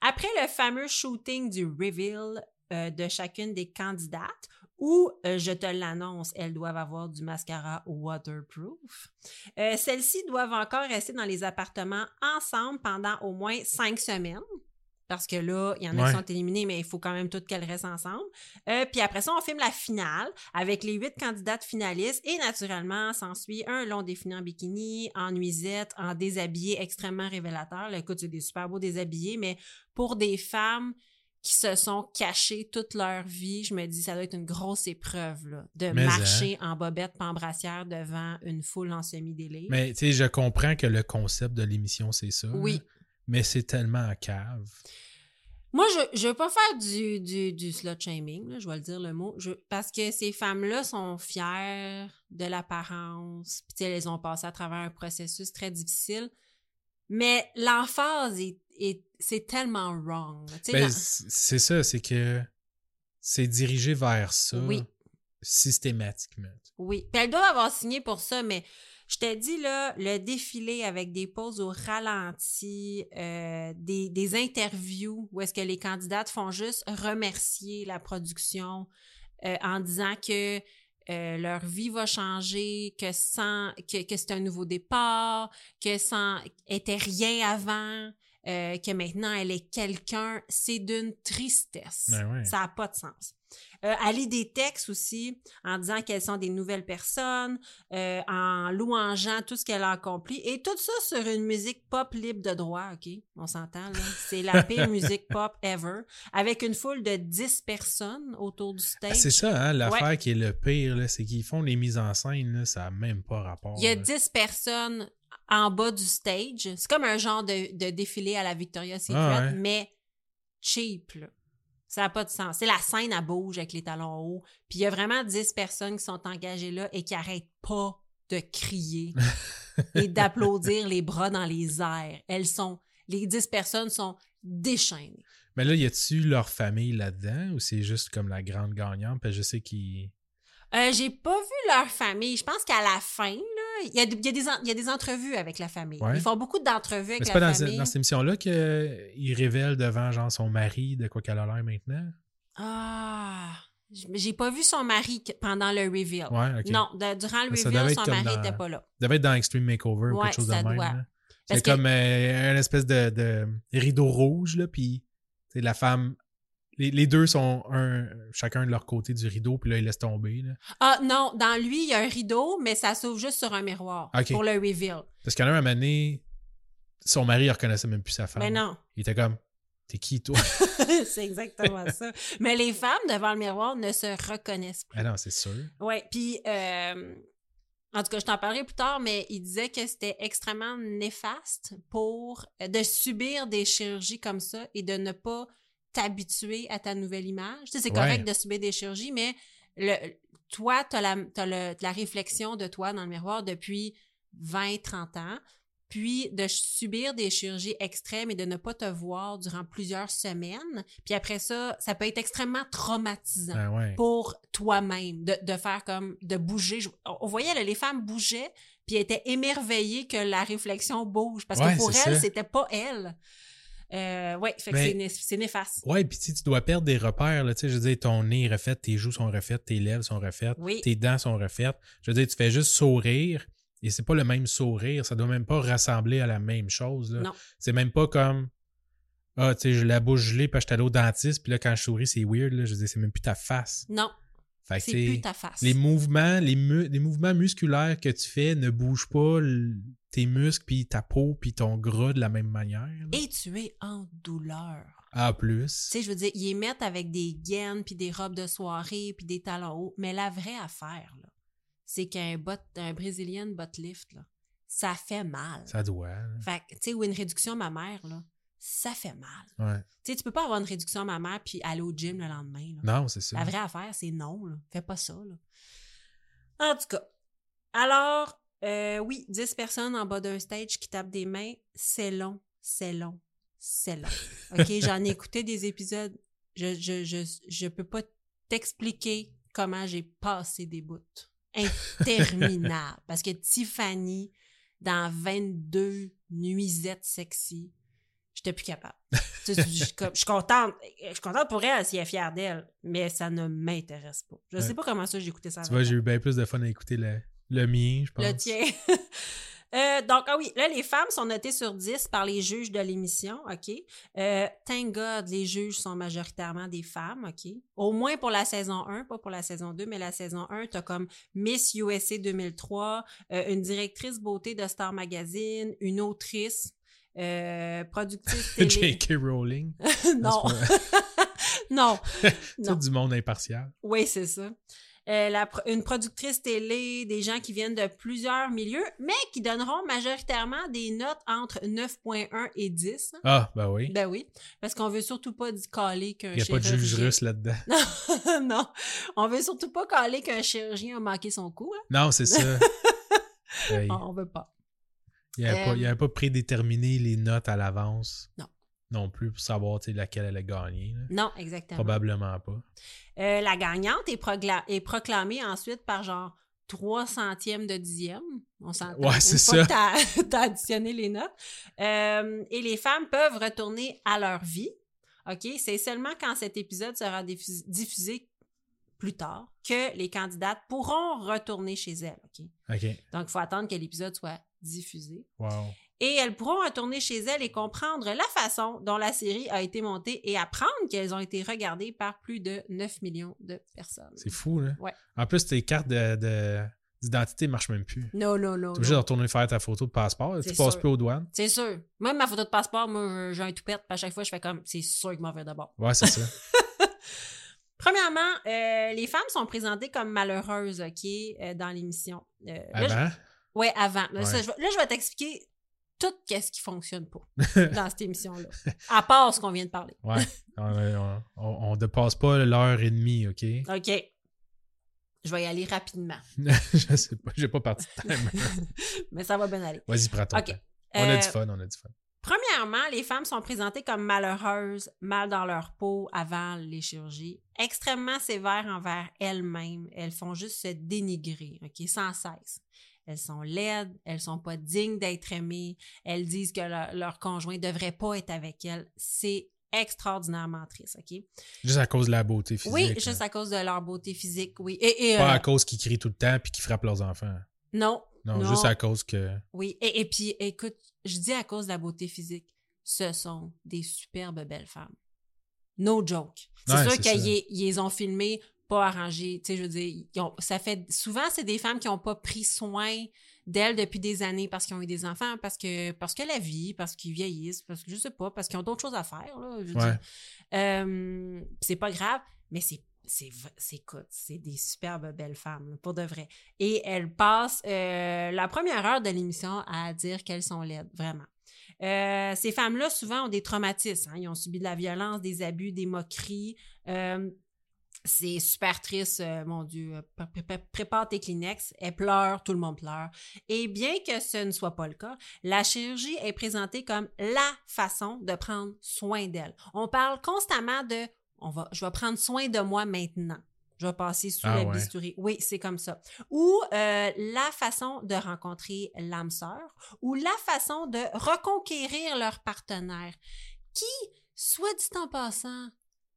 Après le fameux shooting du reveal de chacune des candidates, où, je te l'annonce, elles doivent avoir du mascara waterproof. Celles-ci doivent encore rester dans les appartements ensemble pendant au moins 5 semaines. Parce que là, il y en a qui sont éliminés, mais il faut quand même toutes qu'elles restent ensemble. Puis après ça, on filme la finale avec les 8 candidates finalistes. Et naturellement, s'ensuit un long défilé en bikini, en nuisette, en déshabillé extrêmement révélateur. Là, écoute, c'est des super beaux déshabillés, mais pour des femmes qui se sont cachées toute leur vie, je me dis, ça doit être une grosse épreuve là, de marcher en bobette pas en brassière devant une foule en semi-délire. Mais tu sais, je comprends que le concept de l'émission, c'est ça. Oui. Là. Mais c'est tellement en cave. Moi, je veux pas faire du slut-shaming, là, je vais le dire le mot, parce que ces femmes-là sont fières de l'apparence, puis elles ont passé à travers un processus très difficile, mais l'emphase, c'est tellement wrong. Ben, c'est ça, c'est que c'est dirigé vers ça systématiquement. Oui, puis elles doivent avoir signé pour ça, mais... Je t'ai dit, là, le défilé avec des pauses au ralenti, des interviews où est-ce que les candidates font juste remercier la production en disant que leur vie va changer, que c'est un nouveau départ, que sans était rien avant, que maintenant elle est quelqu'un, c'est d'une tristesse. Ben oui. Ça n'a pas de sens. Elle lit des textes aussi en disant qu'elles sont des nouvelles personnes, en louangeant tout ce qu'elle a accompli. Et tout ça sur une musique pop libre de droit, OK? On s'entend, là? C'est la pire musique pop ever. Avec une foule de 10 personnes autour du stage. C'est ça, hein? L'affaire qui est le pire, là, c'est qu'ils font les mises en scène, là, ça n'a même pas rapport. Il y a 10 personnes en bas du stage. C'est comme un genre de défilé à la Victoria's Secret, mais cheap, là. Ça n'a pas de sens. C'est la scène à bouge avec les talons hauts. Puis il y a vraiment 10 personnes qui sont engagées là et qui n'arrêtent pas de crier et d'applaudir les bras dans les airs. Elles sont... Les 10 personnes sont déchaînées. Mais là, y a-tu leur famille là-dedans ou c'est juste comme la grande gagnante? Parce que je sais qu'ils... J'ai pas vu leur famille. Je pense qu'à la fin, il y a des entrevues avec la famille. Ouais. Ils font beaucoup d'entrevues avec la famille. Mais c'est pas dans cette émission-là qu'ils révèlent devant genre son mari de quoi qu'elle a l'air maintenant? Ah... J'ai pas vu son mari pendant le reveal. Ouais, okay. Non, durant le reveal, son mari n'était pas là. Ça devait être dans Extreme Makeover ou quelque chose de même. Hein. C'est comme une espèce de rideau rouge, là, puis la femme... Les deux sont chacun de leur côté du rideau, puis là, ils laissent tomber. Là. Ah non, dans lui, il y a un rideau, mais ça s'ouvre juste sur un miroir pour le reveal. Parce qu'à un moment donné, son mari ne reconnaissait même plus sa femme. Mais non. Il était comme... C'est qui, toi? C'est exactement ça. Mais les femmes, devant le miroir, ne se reconnaissent plus. Ah non, c'est sûr. Oui, puis, en tout cas, je t'en parlerai plus tard, mais il disait que c'était extrêmement néfaste de subir des chirurgies comme ça et de ne pas t'habituer à ta nouvelle image. Tu sais, c'est correct de subir des chirurgies, mais toi, t'as la réflexion de toi dans le miroir depuis 20-30 ans. Puis de subir des chirurgies extrêmes et de ne pas te voir durant plusieurs semaines. Puis après ça, ça peut être extrêmement traumatisant pour toi-même de faire comme, de bouger. On voyait, là, les femmes bougeaient, puis elles étaient émerveillées que la réflexion bouge. Parce que pour elles, c'était pas elles. C'est néfaste. Oui, puis tu dois perdre des repères. Là, je veux dire, ton nez est refait, tes joues sont refaites, tes lèvres sont refaites, tes dents sont refaites. Je veux dire, tu fais juste sourire. Et c'est pas le même sourire, ça doit même pas rassembler à la même chose. Là. Non. C'est même pas comme tu sais, j'ai la bouche gelée parce que j'étais allé au dentiste, puis là, quand je souris, c'est weird, là. Je veux dire, c'est même plus ta face. Non. Fait que c'est plus ta face. Les mouvements, les mouvements musculaires que tu fais ne bougent pas tes muscles, puis ta peau, puis ton gras de la même manière. Là. Et tu es en douleur. En plus. Tu sais, je veux dire, ils les mettent avec des gaines, puis des robes de soirée, puis des talons hauts. Mais la vraie affaire, là, c'est qu'un Brésilien butt lift, là, ça fait mal. Ça doit. Hein. Fait que, tu sais, ou une réduction mammaire, là, ça fait mal. Ouais. Tu sais, tu peux pas avoir une réduction mammaire puis aller au gym le lendemain. Là. Non, c'est ça. La vraie affaire, c'est non, là. Fais pas ça, là. En tout cas, alors, 10 personnes en bas d'un stage qui tapent des mains, c'est long. OK, j'en ai écouté des épisodes. Je peux pas t'expliquer comment j'ai passé des bouts. Interminable. Parce que Tiffany, dans 22 nuisettes sexy, j'étais plus capable. Je suis contente pour elle si elle est fière d'elle, mais ça ne m'intéresse pas. Je sais pas comment ça j'ai écouté ça. Tu vois, j'ai eu bien plus de fun à écouter le mien, je pense. Le tien. Là, les femmes sont notées sur 10 par les juges de l'émission, OK? Thank God, les juges sont majoritairement des femmes, OK? Au moins pour la saison 1, pas pour la saison 2, mais la saison 1, t'as comme Miss USA 2003, une directrice beauté de Star Magazine, une autrice, productrice télé... J.K. Rowling? Non. Non. Tout du monde impartial. Oui, c'est ça. Une productrice télé, des gens qui viennent de plusieurs milieux, mais qui donneront majoritairement des notes entre 9.1 et 10. Ah, ben oui. Ben oui, parce qu'on veut surtout pas caler qu'un chirurgien... Il n'y a pas de juge russe là-dedans. Non, non, on veut surtout pas caler qu'un chirurgien a manqué son coup. Hein? Non, c'est ça. On veut pas. Il n'y avait pas prédéterminé les notes à l'avance. Non. Non plus pour savoir laquelle elle a gagné. Là. Non, exactement. Probablement pas. La gagnante est proclamée ensuite par genre 0.03 de dixième. On s'entend. Ouais, c'est ça. T'as additionné les notes. Et les femmes peuvent retourner à leur vie. OK? C'est seulement quand cet épisode sera diffusé plus tard que les candidates pourront retourner chez elles. OK? Okay. Donc, il faut attendre que l'épisode soit diffusé. Wow. Et elles pourront retourner chez elles et comprendre la façon dont la série a été montée et apprendre qu'elles ont été regardées par plus de 9 millions de personnes. C'est fou, là. Ouais. En plus, tes cartes d'identité ne marchent même plus. Non. T'es obligé de retourner faire ta photo de passeport. Tu passes plus aux douanes. C'est sûr. Même ma photo de passeport, moi, j'ai un tout pète. À chaque fois, je fais comme, c'est sûr que m'en vais d'abord. Ouais, c'est ça. Premièrement, les femmes sont présentées comme malheureuses, OK, dans l'émission. Avant? Oui, avant. Là, je vais t'expliquer tout ce qui fonctionne pas dans cette émission-là, à part ce qu'on vient de parler. Ouais, on ne dépasse pas l'heure et demie, OK? OK. Je vais y aller rapidement. Je sais pas, j'ai pas parti de time. Mais ça va bien aller. Vas-y, prends ton temps. On a du fun. Premièrement, les femmes sont présentées comme malheureuses, mal dans leur peau avant les chirurgies, extrêmement sévères envers elles-mêmes. Elles font juste se dénigrer, OK, sans cesse. Elles sont laides, elles sont pas dignes d'être aimées, elles disent que leur conjoint devrait pas être avec elles. C'est extraordinairement triste, OK? Juste à cause de la beauté physique. Oui, juste à cause de leur beauté physique, oui. Pas à cause qu'ils crient tout le temps puis qu'ils frappent leurs enfants. Non, juste à cause que... Oui, et puis, écoute, je dis à cause de la beauté physique, ce sont des superbes belles femmes. No joke. C'est sûr qu'ils ont filmé, pas arrangé, tu sais, je veux dire, ça fait... Souvent, c'est des femmes qui n'ont pas pris soin d'elles depuis des années parce qu'ils ont eu des enfants, parce que la vie, parce qu'ils vieillissent, parce que je sais pas, parce qu'ils ont d'autres choses à faire, là, je veux dire. C'est pas grave, mais c'est des superbes belles femmes, pour de vrai. Et elles passent la première heure de l'émission à dire qu'elles sont laides, vraiment. Ces femmes-là, souvent, ont des traumatismes. Ils ont subi de la violence, des abus, des moqueries. C'est super triste, mon Dieu. Prépare tes Kleenex. Elles pleurent, tout le monde pleure. Et bien que ce ne soit pas le cas, la chirurgie est présentée comme la façon de prendre soin d'elles. On parle constamment de... je vais prendre soin de moi maintenant. Je vais passer sous le bistouri. Oui, c'est comme ça. Ou la façon de rencontrer l'âme sœur, ou la façon de reconquérir leur partenaire, qui, soit dit en passant,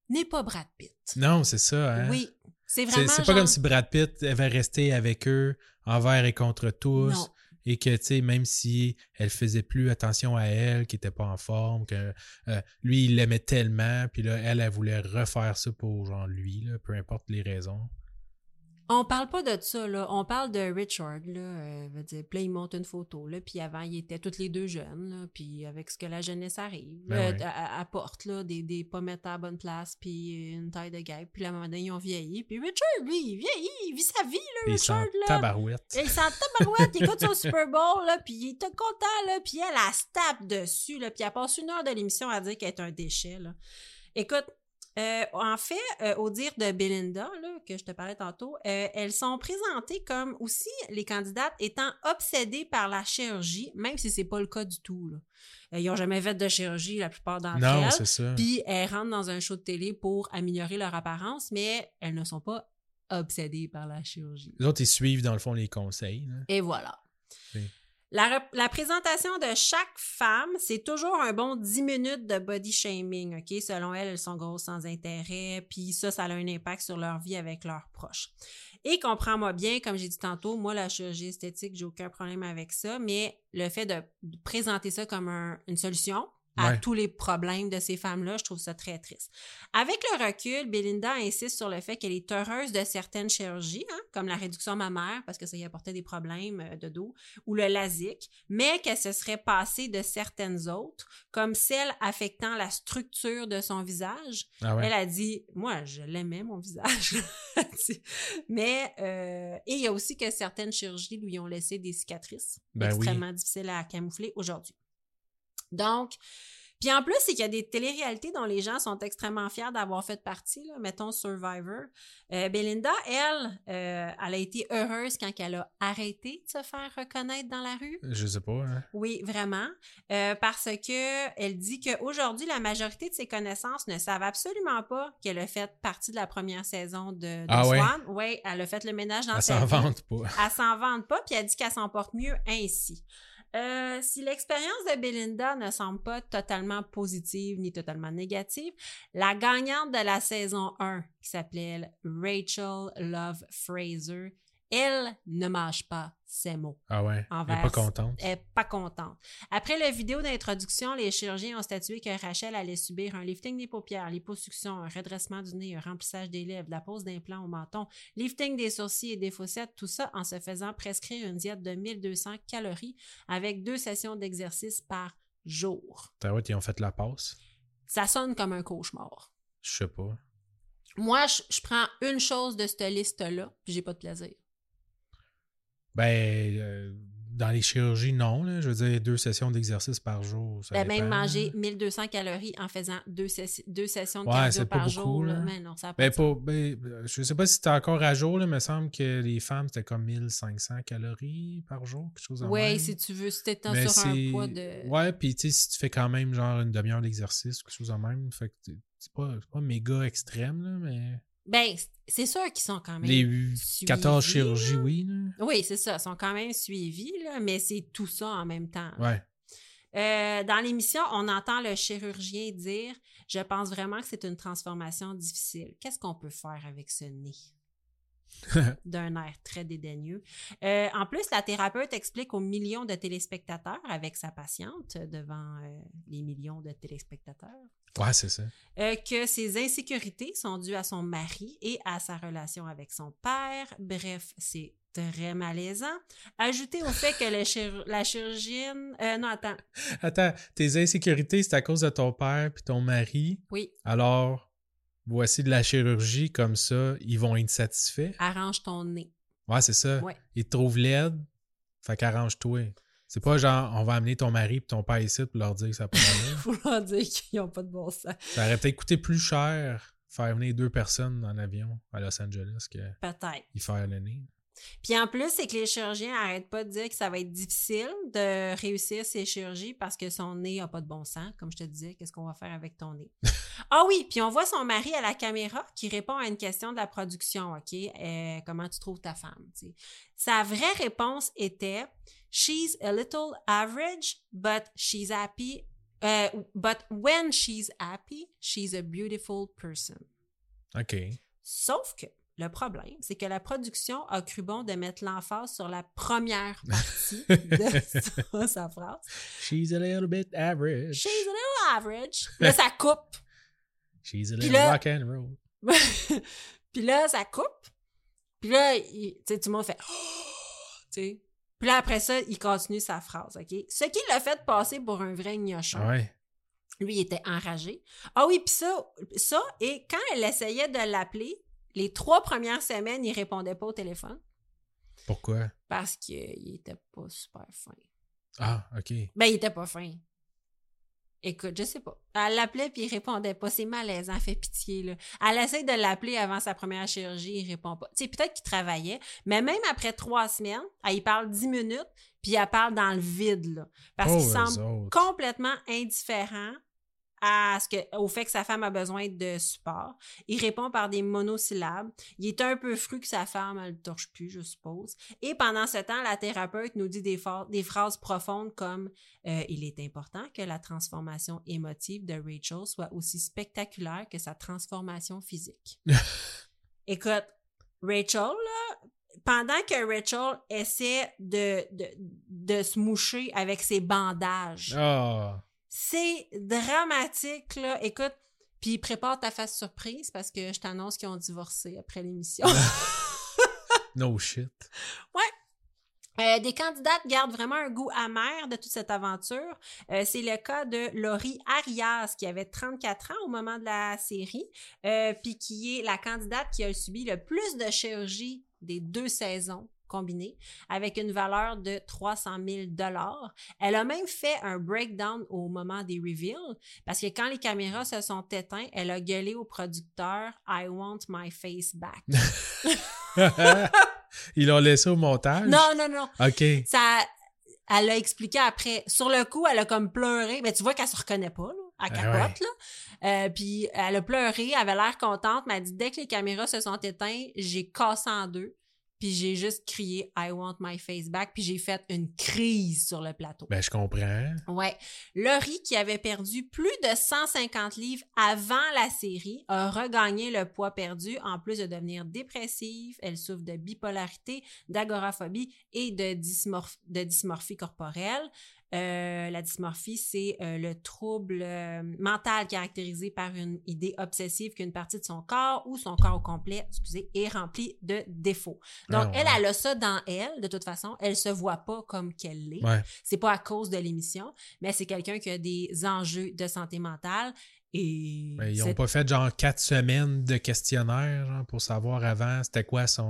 n'est pas Brad Pitt. Non, c'est ça. Hein? Oui, c'est vraiment c'est pas genre... comme si Brad Pitt avait resté avec eux envers et contre tous. Non. Et que, tu sais, même si elle faisait plus attention à elle, qu'elle n'était pas en forme, que lui, il l'aimait tellement, puis là, elle voulait refaire ça pour, genre, lui, là, peu importe les raisons. On parle pas de ça, là. On parle de Richard, là. Veut dire, puis là, il monte une photo, là, puis avant, ils étaient toutes les deux jeunes, là, puis avec ce que la jeunesse arrive, apporte, là, des pommettes à la bonne place, puis une taille de guêpe, puis là, à un moment donné, ils ont vieilli, puis Richard, lui, il vieillit, il vit sa vie, là, Richard, là. Il sent tabarouette, il écoute son Super Bowl, là, puis il est content, là, puis elle se tape dessus, là, puis elle passe une heure de l'émission à dire qu'elle est un déchet, là. Écoute, en fait, au dire de Belinda, là, que je te parlais tantôt, elles sont présentées comme aussi les candidates étant obsédées par la chirurgie, même si c'est pas le cas du tout. Là. Ils n'ont jamais fait de chirurgie, la plupart d'entre elles. C'est ça. Puis elles rentrent dans un show de télé pour améliorer leur apparence, mais elles ne sont pas obsédées par la chirurgie. Les autres, ils suivent dans le fond les conseils. Là. Et voilà. Oui. La présentation de chaque femme, c'est toujours un bon 10 minutes de body shaming, OK? Selon elles, elles sont grosses sans intérêt, puis ça a un impact sur leur vie avec leurs proches. Et comprends-moi bien, comme j'ai dit tantôt, moi, la chirurgie esthétique, j'ai aucun problème avec ça, mais le fait de présenter ça comme une solution à tous les problèmes de ces femmes-là, je trouve ça très triste. Avec le recul, Belinda insiste sur le fait qu'elle est heureuse de certaines chirurgies, comme la réduction mammaire, parce que ça y apportait des problèmes de dos, ou le LASIK, mais qu'elle se serait passée de certaines autres, comme celle affectant la structure de son visage. Ah ouais. Elle a dit, moi, je l'aimais, mon visage. Mais, et il y a aussi que certaines chirurgies lui ont laissé des cicatrices extrêmement difficiles à camoufler aujourd'hui. Donc, puis en plus, c'est qu'il y a des téléréalités dont les gens sont extrêmement fiers d'avoir fait partie, là, mettons Survivor. Belinda, elle a été heureuse quand elle a arrêté de se faire reconnaître dans la rue. Je sais pas. Hein? Oui, vraiment. Parce qu'elle dit qu'aujourd'hui, la majorité de ses connaissances ne savent absolument pas qu'elle a fait partie de la première saison de Swan. Oui, elle a fait le ménage dans sa vie. Elle s'en vante pas. Elle s'en vante pas, puis elle dit qu'elle s'en porte mieux ainsi. Si l'expérience de Belinda ne semble pas totalement positive ni totalement négative, la gagnante de la saison 1, qui s'appelait Rachel Love Fraser, elle ne mâche pas ses mots. Ah ouais, elle n'est pas contente. Elle n'est pas contente. Après la vidéo d'introduction, les chirurgiens ont statué que Rachel allait subir un lifting des paupières, liposuction, un redressement du nez, un remplissage des lèvres, la pose d'implants au menton, lifting des sourcils et des fossettes, tout ça en se faisant prescrire une diète de 1200 calories avec 2 sessions d'exercice par jour. T'as vu, ils ont fait la passe? Ça sonne comme un cauchemar. Je sais pas. Moi, je prends une chose de cette liste-là, puis j'ai pas de plaisir. Dans les chirurgies, non. Là. Je veux dire, 2 sessions d'exercice par jour. Ça dépend, même manger 1200 calories en faisant 2 sessions de cardio par jour. Beaucoup, là. Mais non, ça n'a pas je ne sais pas si c'était encore à jour, là, mais il me semble que les femmes, c'était comme 1500 calories par jour, quelque chose en même. Oui, si tu veux, si tu étends sur un poids de... Oui, puis tu sais, si tu fais quand même genre une demi-heure d'exercice, quelque chose en même, fait que c'est pas méga extrême, là, mais... Ben, c'est sûr qu'ils sont quand même les suivis. 14 chirurgies, là. Oui. Là. Oui, c'est ça. Ils sont quand même suivis, là, mais c'est tout ça en même temps. Ouais. Dans l'émission, on entend le chirurgien dire « Je pense vraiment que c'est une transformation difficile. Qu'est-ce qu'on peut faire avec ce nez? » D'un air très dédaigneux. En plus, la thérapeute explique aux millions de téléspectateurs avec sa patiente devant les millions de téléspectateurs. Ouais, c'est ça. Que ses insécurités sont dues à son mari et à sa relation avec son père. Bref, c'est très malaisant. Ajoutez au fait que la chirurgienne... non, attends. Attends, tes insécurités, c'est à cause de ton père puis ton mari. Oui. Alors, voici de la chirurgie comme ça, ils vont être satisfaits. Arrange ton nez. Ouais, c'est ça. Ouais. Ils te trouvent laide, fait qu'arrange-toi. C'est pas genre, on va amener ton mari et ton père ici pour leur dire que ça n'a pas d'allure. Pour leur dire qu'ils n'ont pas de bon sens. Ça aurait peut-être coûté plus cher faire venir 2 personnes en avion à Los Angeles que peut-être y faire le nez. Puis en plus, c'est que les chirurgiens n'arrêtent pas de dire que ça va être difficile de réussir ces chirurgies parce que son nez n'a pas de bon sens. Comme je te disais, qu'est-ce qu'on va faire avec ton nez? Ah oui, puis on voit son mari à la caméra qui répond à une question de la production. OK, comment tu trouves ta femme? T'sais. Sa vraie réponse était... She's a little average, but she's happy. But when she's happy, she's a beautiful person. OK. Sauf que le problème, c'est que la production a cru bon de mettre l'emphase sur la première partie de sa phrase. She's a little bit average. She's a little average. Là, ça coupe. She's a little rock and roll. Puis là, ça coupe. Puis là, tu sais, tout le monde fait... tu sais. Puis là, après ça, il continue sa phrase, OK? Ce qui l'a fait passer pour un vrai gnochon. Ouais. Lui, il était enragé. Ah oui, puis ça, et quand elle essayait de l'appeler, les 3 premières semaines, il répondait pas au téléphone. Pourquoi? Parce qu'il était pas super fin. Ah, OK. Ben, il était pas fin. Écoute, je sais pas. Elle l'appelait puis il répondait pas. C'est malaisant, fait pitié, là. Elle essaie de l'appeler avant sa première chirurgie, il répond pas. Tu sais, peut-être qu'il travaillait, mais même après 3 semaines, elle y parle 10 minutes, puis elle parle dans le vide, là. Parce qu'il semble complètement indifférent au fait que sa femme a besoin de support. Il répond par des monosyllabes. Il est un peu fru que sa femme, elle le torche plus, je suppose. Et pendant ce temps, la thérapeute nous dit des phrases profondes comme « Il est important que la transformation émotive de Rachel soit aussi spectaculaire que sa transformation physique. » Écoute, Rachel, là, pendant que Rachel essaie de se moucher avec ses bandages... Oh. C'est dramatique, là. Écoute, puis prépare ta face surprise parce que je t'annonce qu'ils ont divorcé après l'émission. No shit. Ouais. Des candidates gardent vraiment un goût amer de toute cette aventure. C'est le cas de Laurie Arias, qui avait 34 ans au moment de la série, puis qui est la candidate qui a subi le plus de chirurgies des 2 saisons. Combinée, avec une valeur de 300 000 $. Elle a même fait un breakdown au moment des reveals, parce que quand les caméras se sont éteintes, elle a gueulé au producteur « I want my face back ». Ils l'ont laissé au montage? Non. OK. Elle l'a expliqué après. Sur le coup, elle a comme pleuré, mais tu vois qu'elle se reconnaît pas, là. Elle capote, là. Puis elle a pleuré, elle avait l'air contente, mais elle dit « Dès que les caméras se sont éteintes, j'ai cassé en 2 ». Puis j'ai juste crié « I want my face back », puis j'ai fait une crise sur le plateau. Ben, je comprends. Ouais. Laurie, qui avait perdu plus de 150 livres avant la série, a regagné le poids perdu, en plus de devenir dépressive. Elle souffre de bipolarité, d'agoraphobie et de dysmorphie corporelle. La dysmorphie, c'est le trouble mental caractérisé par une idée obsessive qu'une partie de son corps ou son corps au complet, est remplie de défauts. Donc, elle a ça dans elle, de toute façon. Elle se voit pas comme qu'elle l'est. Ouais. C'est pas à cause de l'émission, mais c'est quelqu'un qui a des enjeux de santé mentale. Et mais ils n'ont pas fait genre 4 semaines de questionnaire pour savoir avant c'était quoi sa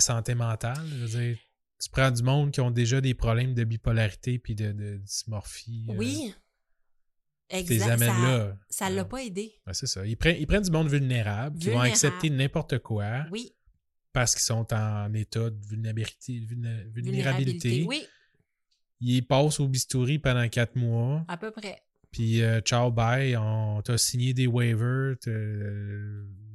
santé mentale, je veux dire. Tu prends du monde qui ont déjà des problèmes de bipolarité puis de dysmorphie. Oui. Exact. Ça ne l'a pas aidé. Ben, c'est ça. Ils prennent du monde vulnérable, qui vont accepter n'importe quoi. Oui. Parce qu'ils sont en état de vulnérabilité. Oui. Ils passent au bistouri pendant 4 mois. À peu près. Puis, ciao, bye, on t'a signé des waivers.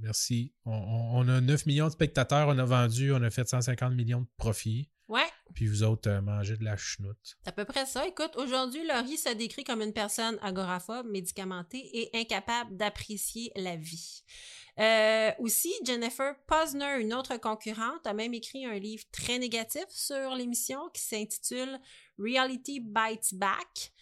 Merci. On a 9 millions de spectateurs, on a vendu, on a fait 150 millions de profits. Ouais. Puis vous autres, mangez de la chenoute. C'est à peu près ça. Écoute, aujourd'hui, Laurie se décrit comme une personne agoraphobe, médicamentée et incapable d'apprécier la vie. Aussi, Jennifer Posner, une autre concurrente, a même écrit un livre très négatif sur l'émission qui s'intitule « Reality Bites Back ».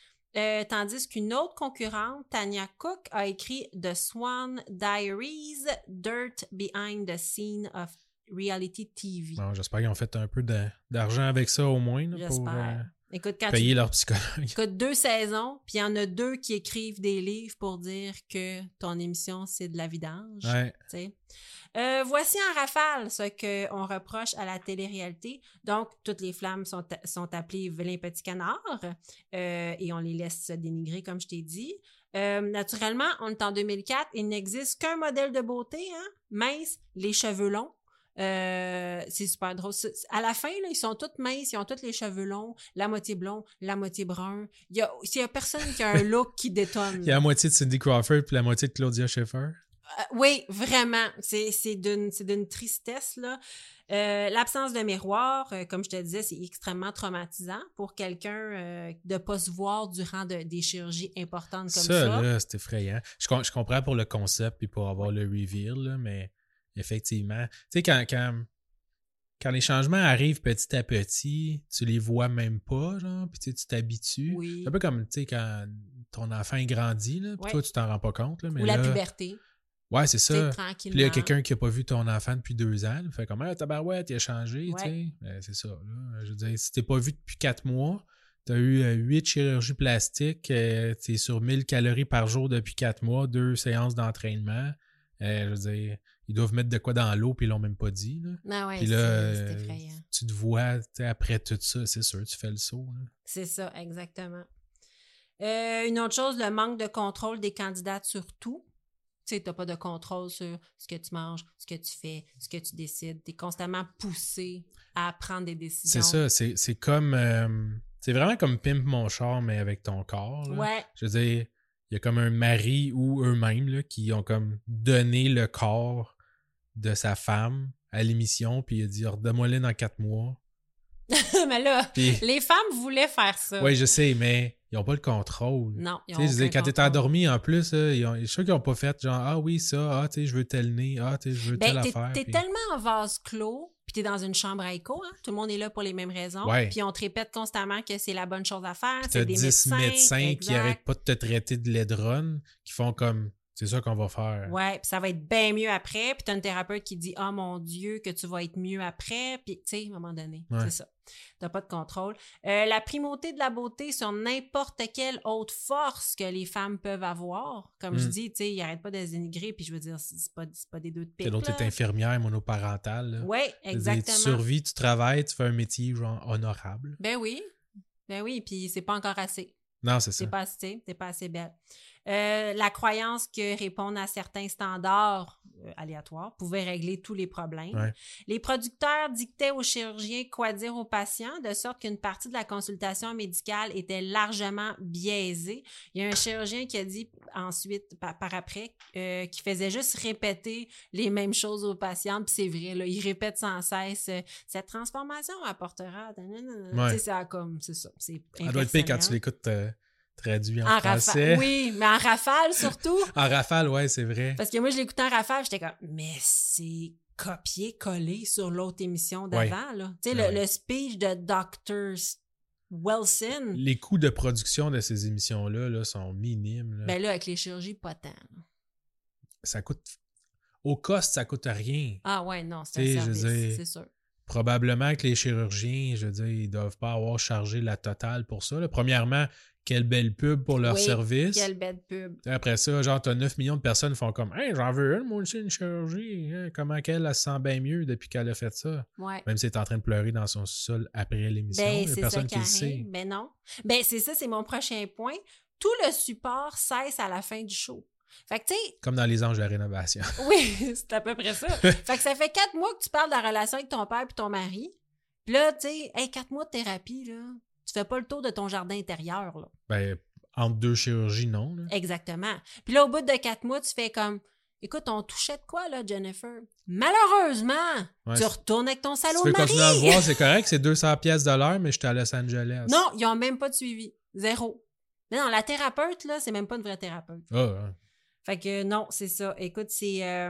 Tandis qu'une autre concurrente, Tanya Cook, a écrit The Swan Diaries, Dirt Behind the Scene of Reality TV. Bon, j'espère qu'ils ont fait un peu d'argent avec ça au moins là, pour écoute, payer leur psychologue. Écoute, 2 saisons, puis il y en a 2 qui écrivent des livres pour dire que ton émission, c'est de la vidange. Ouais. Tu sais. Voici en rafale ce qu'on reproche à la télé-réalité. Donc, toutes les flammes sont appelées vilains petits canards et on les laisse se dénigrer, comme je t'ai dit. Naturellement, on est en 2004, il n'existe qu'un modèle de beauté, hein? Mince, les cheveux longs. C'est super drôle. À la fin, là, ils sont tous minces, ils ont tous les cheveux longs, la moitié blond, la moitié brun. Il y a personne qui a un look qui détonne. Il y a la moitié de Cindy Crawford puis la moitié de Claudia Schiffer. Oui, vraiment. C'est d'une tristesse, là. L'absence de miroir, comme je te disais, c'est extrêmement traumatisant pour quelqu'un de ne pas se voir durant des chirurgies importantes comme ça. Ça, là, c'est effrayant. Je comprends pour le concept et pour avoir le reveal, là, mais effectivement, tu sais, quand les changements arrivent petit à petit, tu les vois même pas, genre, puis tu t'habitues. Oui. C'est un peu comme, tu sais, quand ton enfant grandit, là, puis toi, tu t'en rends pas compte. Là, mais ou la puberté. Ouais, c'est ça. Puis là, il y a quelqu'un qui n'a pas vu ton enfant depuis 2 ans. Il fait comme, ah, tabarouette, il a changé, tu sais. Ben, c'est ça. Là. Je veux dire, si tu n'es pas vu depuis 4 mois, tu as eu 8 chirurgies plastiques, tu es sur 1000 calories par jour depuis 4 mois, 2 séances d'entraînement. Je veux dire, ils doivent mettre de quoi dans l'eau, puis ils l'ont même pas dit. Là. Ah ouais, puis là, c'est effrayant. Tu te vois, après tout ça, c'est sûr, tu fais le saut. Là. C'est ça, exactement. Une autre chose, le manque de contrôle des candidats sur tout. Tu sais, t'as pas de contrôle sur ce que tu manges, ce que tu fais, ce que tu décides. T'es constamment poussé à prendre des décisions. C'est ça, c'est comme... c'est vraiment comme Pimp mon char, mais avec ton corps. Là. Ouais. Je veux dire, il y a comme un mari ou eux-mêmes là, qui ont comme donné le corps de sa femme à l'émission, puis il a dit « Redonne-moi-le dans 4 mois. » Mais là, puis... les femmes voulaient faire ça. Oui, je sais, mais... Ils n'ont pas le contrôle. Non, ils n'ont pas. Quand tu es endormi, en plus, je suis sûr qu'ils n'ont pas fait genre, ah oui, ça, ah, tu sais, je veux tel nez, ah, tu sais, je veux telle affaire. T'es tellement en vase clos, puis t'es dans une chambre à écho, hein? Tout le monde est là pour les mêmes raisons. Ouais. Puis on te répète constamment que c'est la bonne chose à faire. Puis c'est des 10 médecins qui n'arrêtent pas de te traiter de laidronne, qui font comme, c'est ça qu'on va faire. Ouais, puis ça va être bien mieux après. Puis t'as une thérapeute qui dit, ah, mon Dieu, que tu vas être mieux après. Puis, tu sais, à un moment donné, c'est ça. T'as pas de contrôle. La primauté de la beauté sur n'importe quelle autre force que les femmes peuvent avoir. Comme je dis, tu sais, ils n'arrêtent pas de se dénigrer, puis je veux dire, c'est pas des deux de pique. L'autre est infirmière monoparentale. Oui, exactement. Tu survis, tu travailles, tu fais un métier genre honorable. Ben oui, puis c'est pas encore assez. Non, c'est ça. T'es pas assez belle. La croyance que répondre à certains standards aléatoires pouvait régler tous les problèmes. Ouais. Les producteurs dictaient aux chirurgiens quoi dire aux patients, de sorte qu'une partie de la consultation médicale était largement biaisée. Il y a un chirurgien qui a dit ensuite, par après, qui faisait juste répéter les mêmes choses aux patients, puis c'est vrai, là, il répète sans cesse « Cette transformation apportera... » Ouais. C'est ça, c'est impersonnel. Ça doit être pire quand tu l'écoutes... traduit en français. Oui, mais en rafale surtout. En rafale, oui, c'est vrai. Parce que moi, je l'écoutais en rafale, j'étais comme, mais c'est copié-collé sur l'autre émission d'avant, là. Tu sais, le speech de Dr. Wilson. Les coûts de production de ces émissions-là là, sont minimes. Là. Ben là, avec les chirurgies, pas tant. Ça coûte... Au cost, ça coûte rien. Ah ouais, non, c'est un service, c'est sûr. Probablement que les chirurgiens, je veux dire, ils doivent pas avoir chargé la totale pour ça. Là. Premièrement, Quelle belle pub pour leur service. Quelle belle pub. Après ça, genre, t'as 9 millions de personnes qui font comme « Hey, j'en veux une, moi aussi, une chirurgie. Hein, comment elle se sent bien mieux depuis qu'elle a fait ça. Ouais. » Même si elle est en train de pleurer dans son sol après l'émission. Ben, il n'y a personne qui le sait. Ben non. Ben c'est ça, c'est mon prochain point. Tout le support cesse à la fin du show. Fait que, tu sais, comme dans Les Anges de la Rénovation. Oui, c'est à peu près ça. Fait que ça fait 4 mois que tu parles de la relation avec ton père et ton mari. Puis là, tu sais, hey, 4 mois de thérapie, là. Tu fais pas le tour de ton jardin intérieur, là. Ben, entre 2 chirurgies, non. Là. Exactement. Puis là, au bout de 4 mois, tu fais comme, écoute, on touchait de quoi, là, Jennifer? Malheureusement, tu retournes avec ton salaud de mari. Tu veux continuer à voir, c'est correct, c'est 200 pièces de l'heure, mais j'étais à Los Angeles. Non, ils ont même pas de suivi. 0. Mais non, la thérapeute, là, c'est même pas une vraie thérapeute. Ah, ouais. Fait que non, c'est ça. Écoute, c'est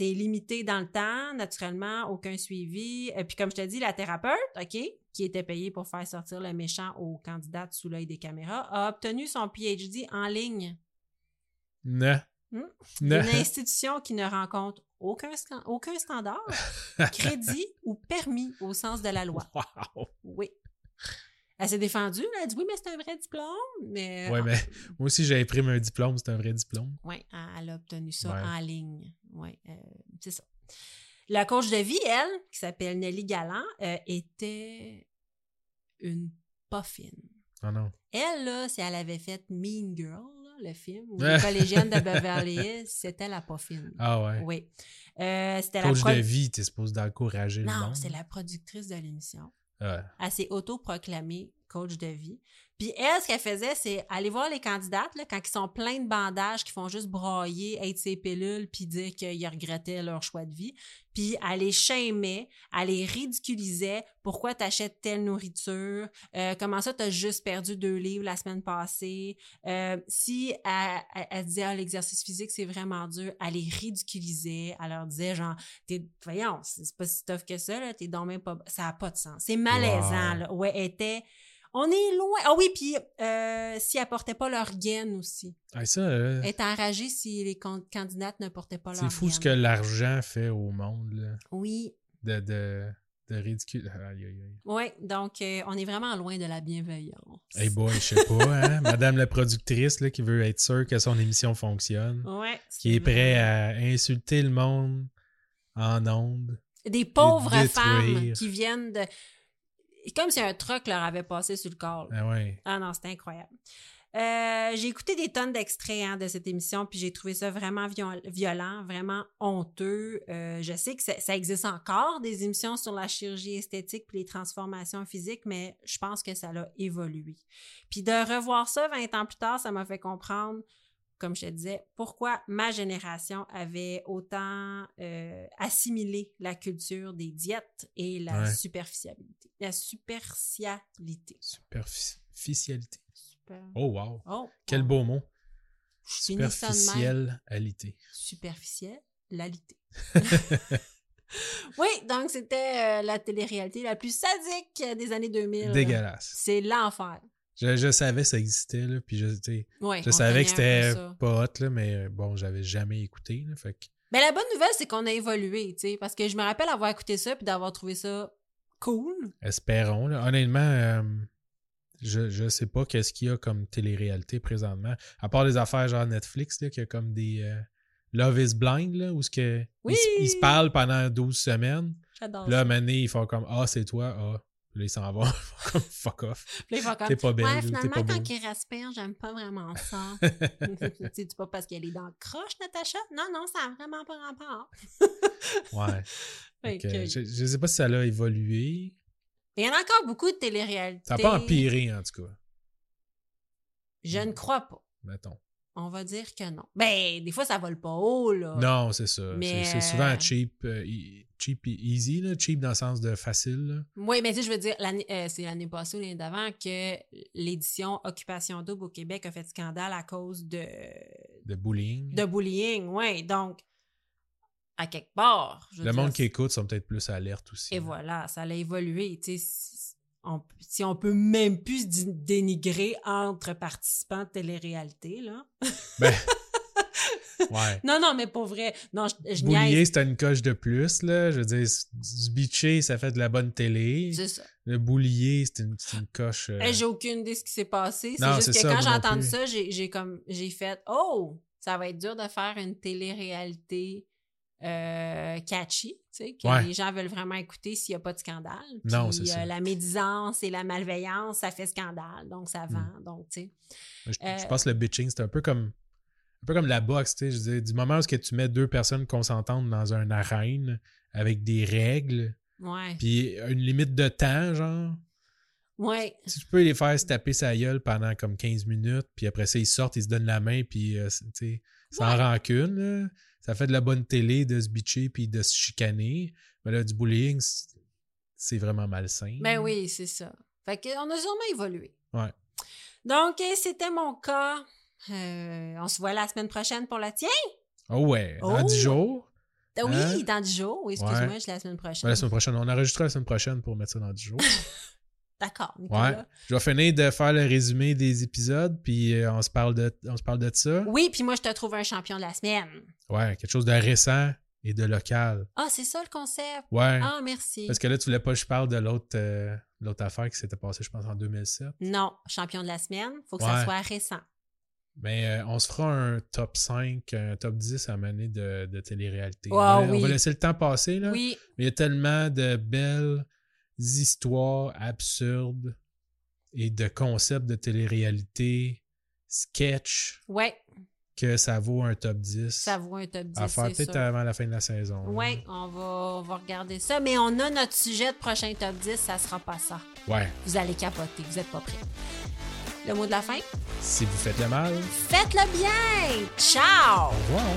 limité dans le temps, naturellement, aucun suivi. Puis comme je te dis, la thérapeute, OK, qui était payée pour faire sortir le méchant aux candidates sous l'œil des caméras, a obtenu son PhD en ligne. Non. Une institution qui ne rencontre aucun standard, crédit ou permis au sens de la loi. Wow. Oui. Elle s'est défendue, elle a dit « Oui, mais c'est un vrai diplôme. » Mais... Oui, mais moi aussi, j'ai imprimé un diplôme, c'est un vrai diplôme. Oui, elle a obtenu ça en ligne. Oui, c'est ça. La coach de vie, elle, qui s'appelle Nelly Galland, était une poffine. Ah non. Elle, là, si elle avait fait Mean Girl, là, le film, ou Les collégiennes de Beverly Hills, c'était la poffine. Ah ouais? Oui. C'était coach de vie, t'es supposée d'encourager le monde. Non, c'est la productrice de l'émission. Ouais. Elle s'est auto-proclamée coach de vie. Puis elle, ce qu'elle faisait, c'est aller voir les candidates là, quand ils sont pleins de bandages, qui font juste brailler, être ses pilules, puis dire qu'ils regrettaient leur choix de vie. Puis elle les shamait, elle les ridiculisait. Pourquoi t'achètes telle nourriture? Comment ça, t'as juste perdu 2 livres la semaine passée? Si elle disait, l'exercice physique, c'est vraiment dur, elle les ridiculisait. Elle leur disait, genre, voyons, c'est pas si tough que ça, là, t'es donc même pas. Ça n'a pas de sens. C'est malaisant, là. Ouais, elle était. On est loin. Ah oui, puis s'ils ne portaient pas leur gaine aussi. Ah, ça... Être enragé si les candidates ne portaient pas leur gaine. C'est fou ce que l'argent fait au monde. Là. Oui. De ridicule. Aïe, aïe, aïe. Oui, donc on est vraiment loin de la bienveillance. Eh hey boy, je sais pas, hein? Madame la productrice là, qui veut être sûre que son émission fonctionne. Oui. Qui est prête à insulter le monde en ondes. Des pauvres femmes qui viennent de... Comme si un truc leur avait passé sur le corps. Ah oui. Ah non, c'était incroyable. J'ai écouté des tonnes d'extraits de cette émission, puis j'ai trouvé ça vraiment violent, vraiment honteux. Je sais que ça existe encore, des émissions sur la chirurgie esthétique puis les transformations physiques, mais je pense que ça l'a évolué. Puis de revoir ça 20 ans plus tard, ça m'a fait comprendre, comme je te disais, pourquoi ma génération avait autant assimilé la culture des diètes et la superficialité. La superficialité. Superficialité. Super... Oh wow! Oh, quel beau mot! Superficialité. Superficialité. Oui, donc c'était la télé-réalité la plus sadique des années 2000. Dégueulasse. C'est l'enfer. Je savais que ça existait, là, puis je savais que c'était pas hot, là, mais bon, j'avais jamais écouté. Là, fait que... Mais la bonne nouvelle, c'est qu'on a évolué, tu sais, parce que je me rappelle avoir écouté ça puis d'avoir trouvé ça cool. Espérons. Là. Honnêtement, je sais pas qu'est-ce qu'il y a comme télé-réalité présentement, à part les affaires genre Netflix, là, qu'il y a comme des Love is Blind, là, où ils se parlent pendant 12 semaines. J'adore. Là, à un moment donné, ils font comme « Ah, c'est toi, ah. » Là, ils s'en vont. Fuck off. Puis là, t'es pas belle. Ouais, finalement, t'es pas quand il respire, j'aime pas vraiment ça. C'est pas parce qu'elle est dans le croche, Natacha. Non, ça n'a vraiment pas rapport. Ouais. Okay. Je sais pas si ça l'a évolué. Il y en a encore beaucoup de télé-réalités. Ça n'a pas empiré, en tout cas. Je ne crois pas. Mettons. On va dire que non. Ben, des fois, ça vole pas haut, là. Non, c'est ça. Mais c'est souvent cheap et easy, là. Cheap dans le sens de facile, là. Oui, mais tu sais, je veux dire, c'est l'année passée ou l'année d'avant que l'édition Occupation Double au Québec a fait scandale à cause de... De bullying. De bullying, oui. Donc, à quelque part... Le monde qui écoute sont peut-être plus alertes aussi. Et là. Voilà, ça a évolué, tu sais... Si on peut même plus dénigrer entre participants de télé-réalité, là. Ben, Ouais. Non, mais pour vrai. Non, je niaise. Boulier, c'était une coche de plus, là. Je veux dire, du bitché, ça fait de la bonne télé. C'est ça. Le boulier, c'est une coche. J'ai aucune idée de ce qui s'est passé. C'est juste que ça, quand j'entends ça, j'ai fait « Oh! Ça va être dur de faire une télé-réalité catchy, tu sais, que les gens veulent vraiment écouter s'il n'y a pas de scandale. » Puis, non, c'est ça. La médisance et la malveillance, ça fait scandale, donc ça vend. Donc, tu sais. Je pense que le bitching, c'est un peu comme la boxe, tu sais. Je veux dire, du moment où tu mets deux personnes consentantes dans une arène avec des règles, puis une limite de temps, genre. Ouais. Si tu peux les faire se taper sa gueule pendant comme 15 minutes, puis après ça, ils sortent, ils se donnent la main, puis sans rancune, là. Ça fait de la bonne télé de se bitcher puis de se chicaner. Mais là, du bullying, c'est vraiment malsain. Ben oui, c'est ça. Fait qu'on a sûrement évolué. Ouais. Donc, c'était mon cas. On se voit la semaine prochaine pour la tienne. Oh ouais, dans 10 jours. Oui, dans 10 jours. Excuse-moi, je suis la semaine prochaine. Ouais, la semaine prochaine. On enregistrera la semaine prochaine pour mettre ça dans 10 jours. D'accord, Nicolas. Ouais. Je vais finir de faire le résumé des épisodes, puis on se parle de ça. Oui, puis moi, je te trouve un champion de la semaine. Ouais, quelque chose de récent et de local. Ah, c'est ça le concept? Ouais. Ah, merci. Parce que là, tu voulais pas que je parle de l'autre affaire qui s'était passée, je pense, en 2007. Non, champion de la semaine, faut que ça soit récent. Mais on se fera un top 5, un top 10 à mener de télé-réalité. Oh, on va laisser le temps passer, là. Oui. Mais il y a tellement de belles histoires absurdes et de concepts de télé-réalité, sketch, que ça vaut un top 10. Ça vaut un top 10, à faire peut-être avant la fin de la saison. Oui, on va regarder ça, mais on a notre sujet de prochain top 10, ça sera pas ça. Ouais. Vous allez capoter, vous êtes pas prêts. Le mot de la fin? Si vous faites le mal, faites-le bien! Ciao! Au revoir!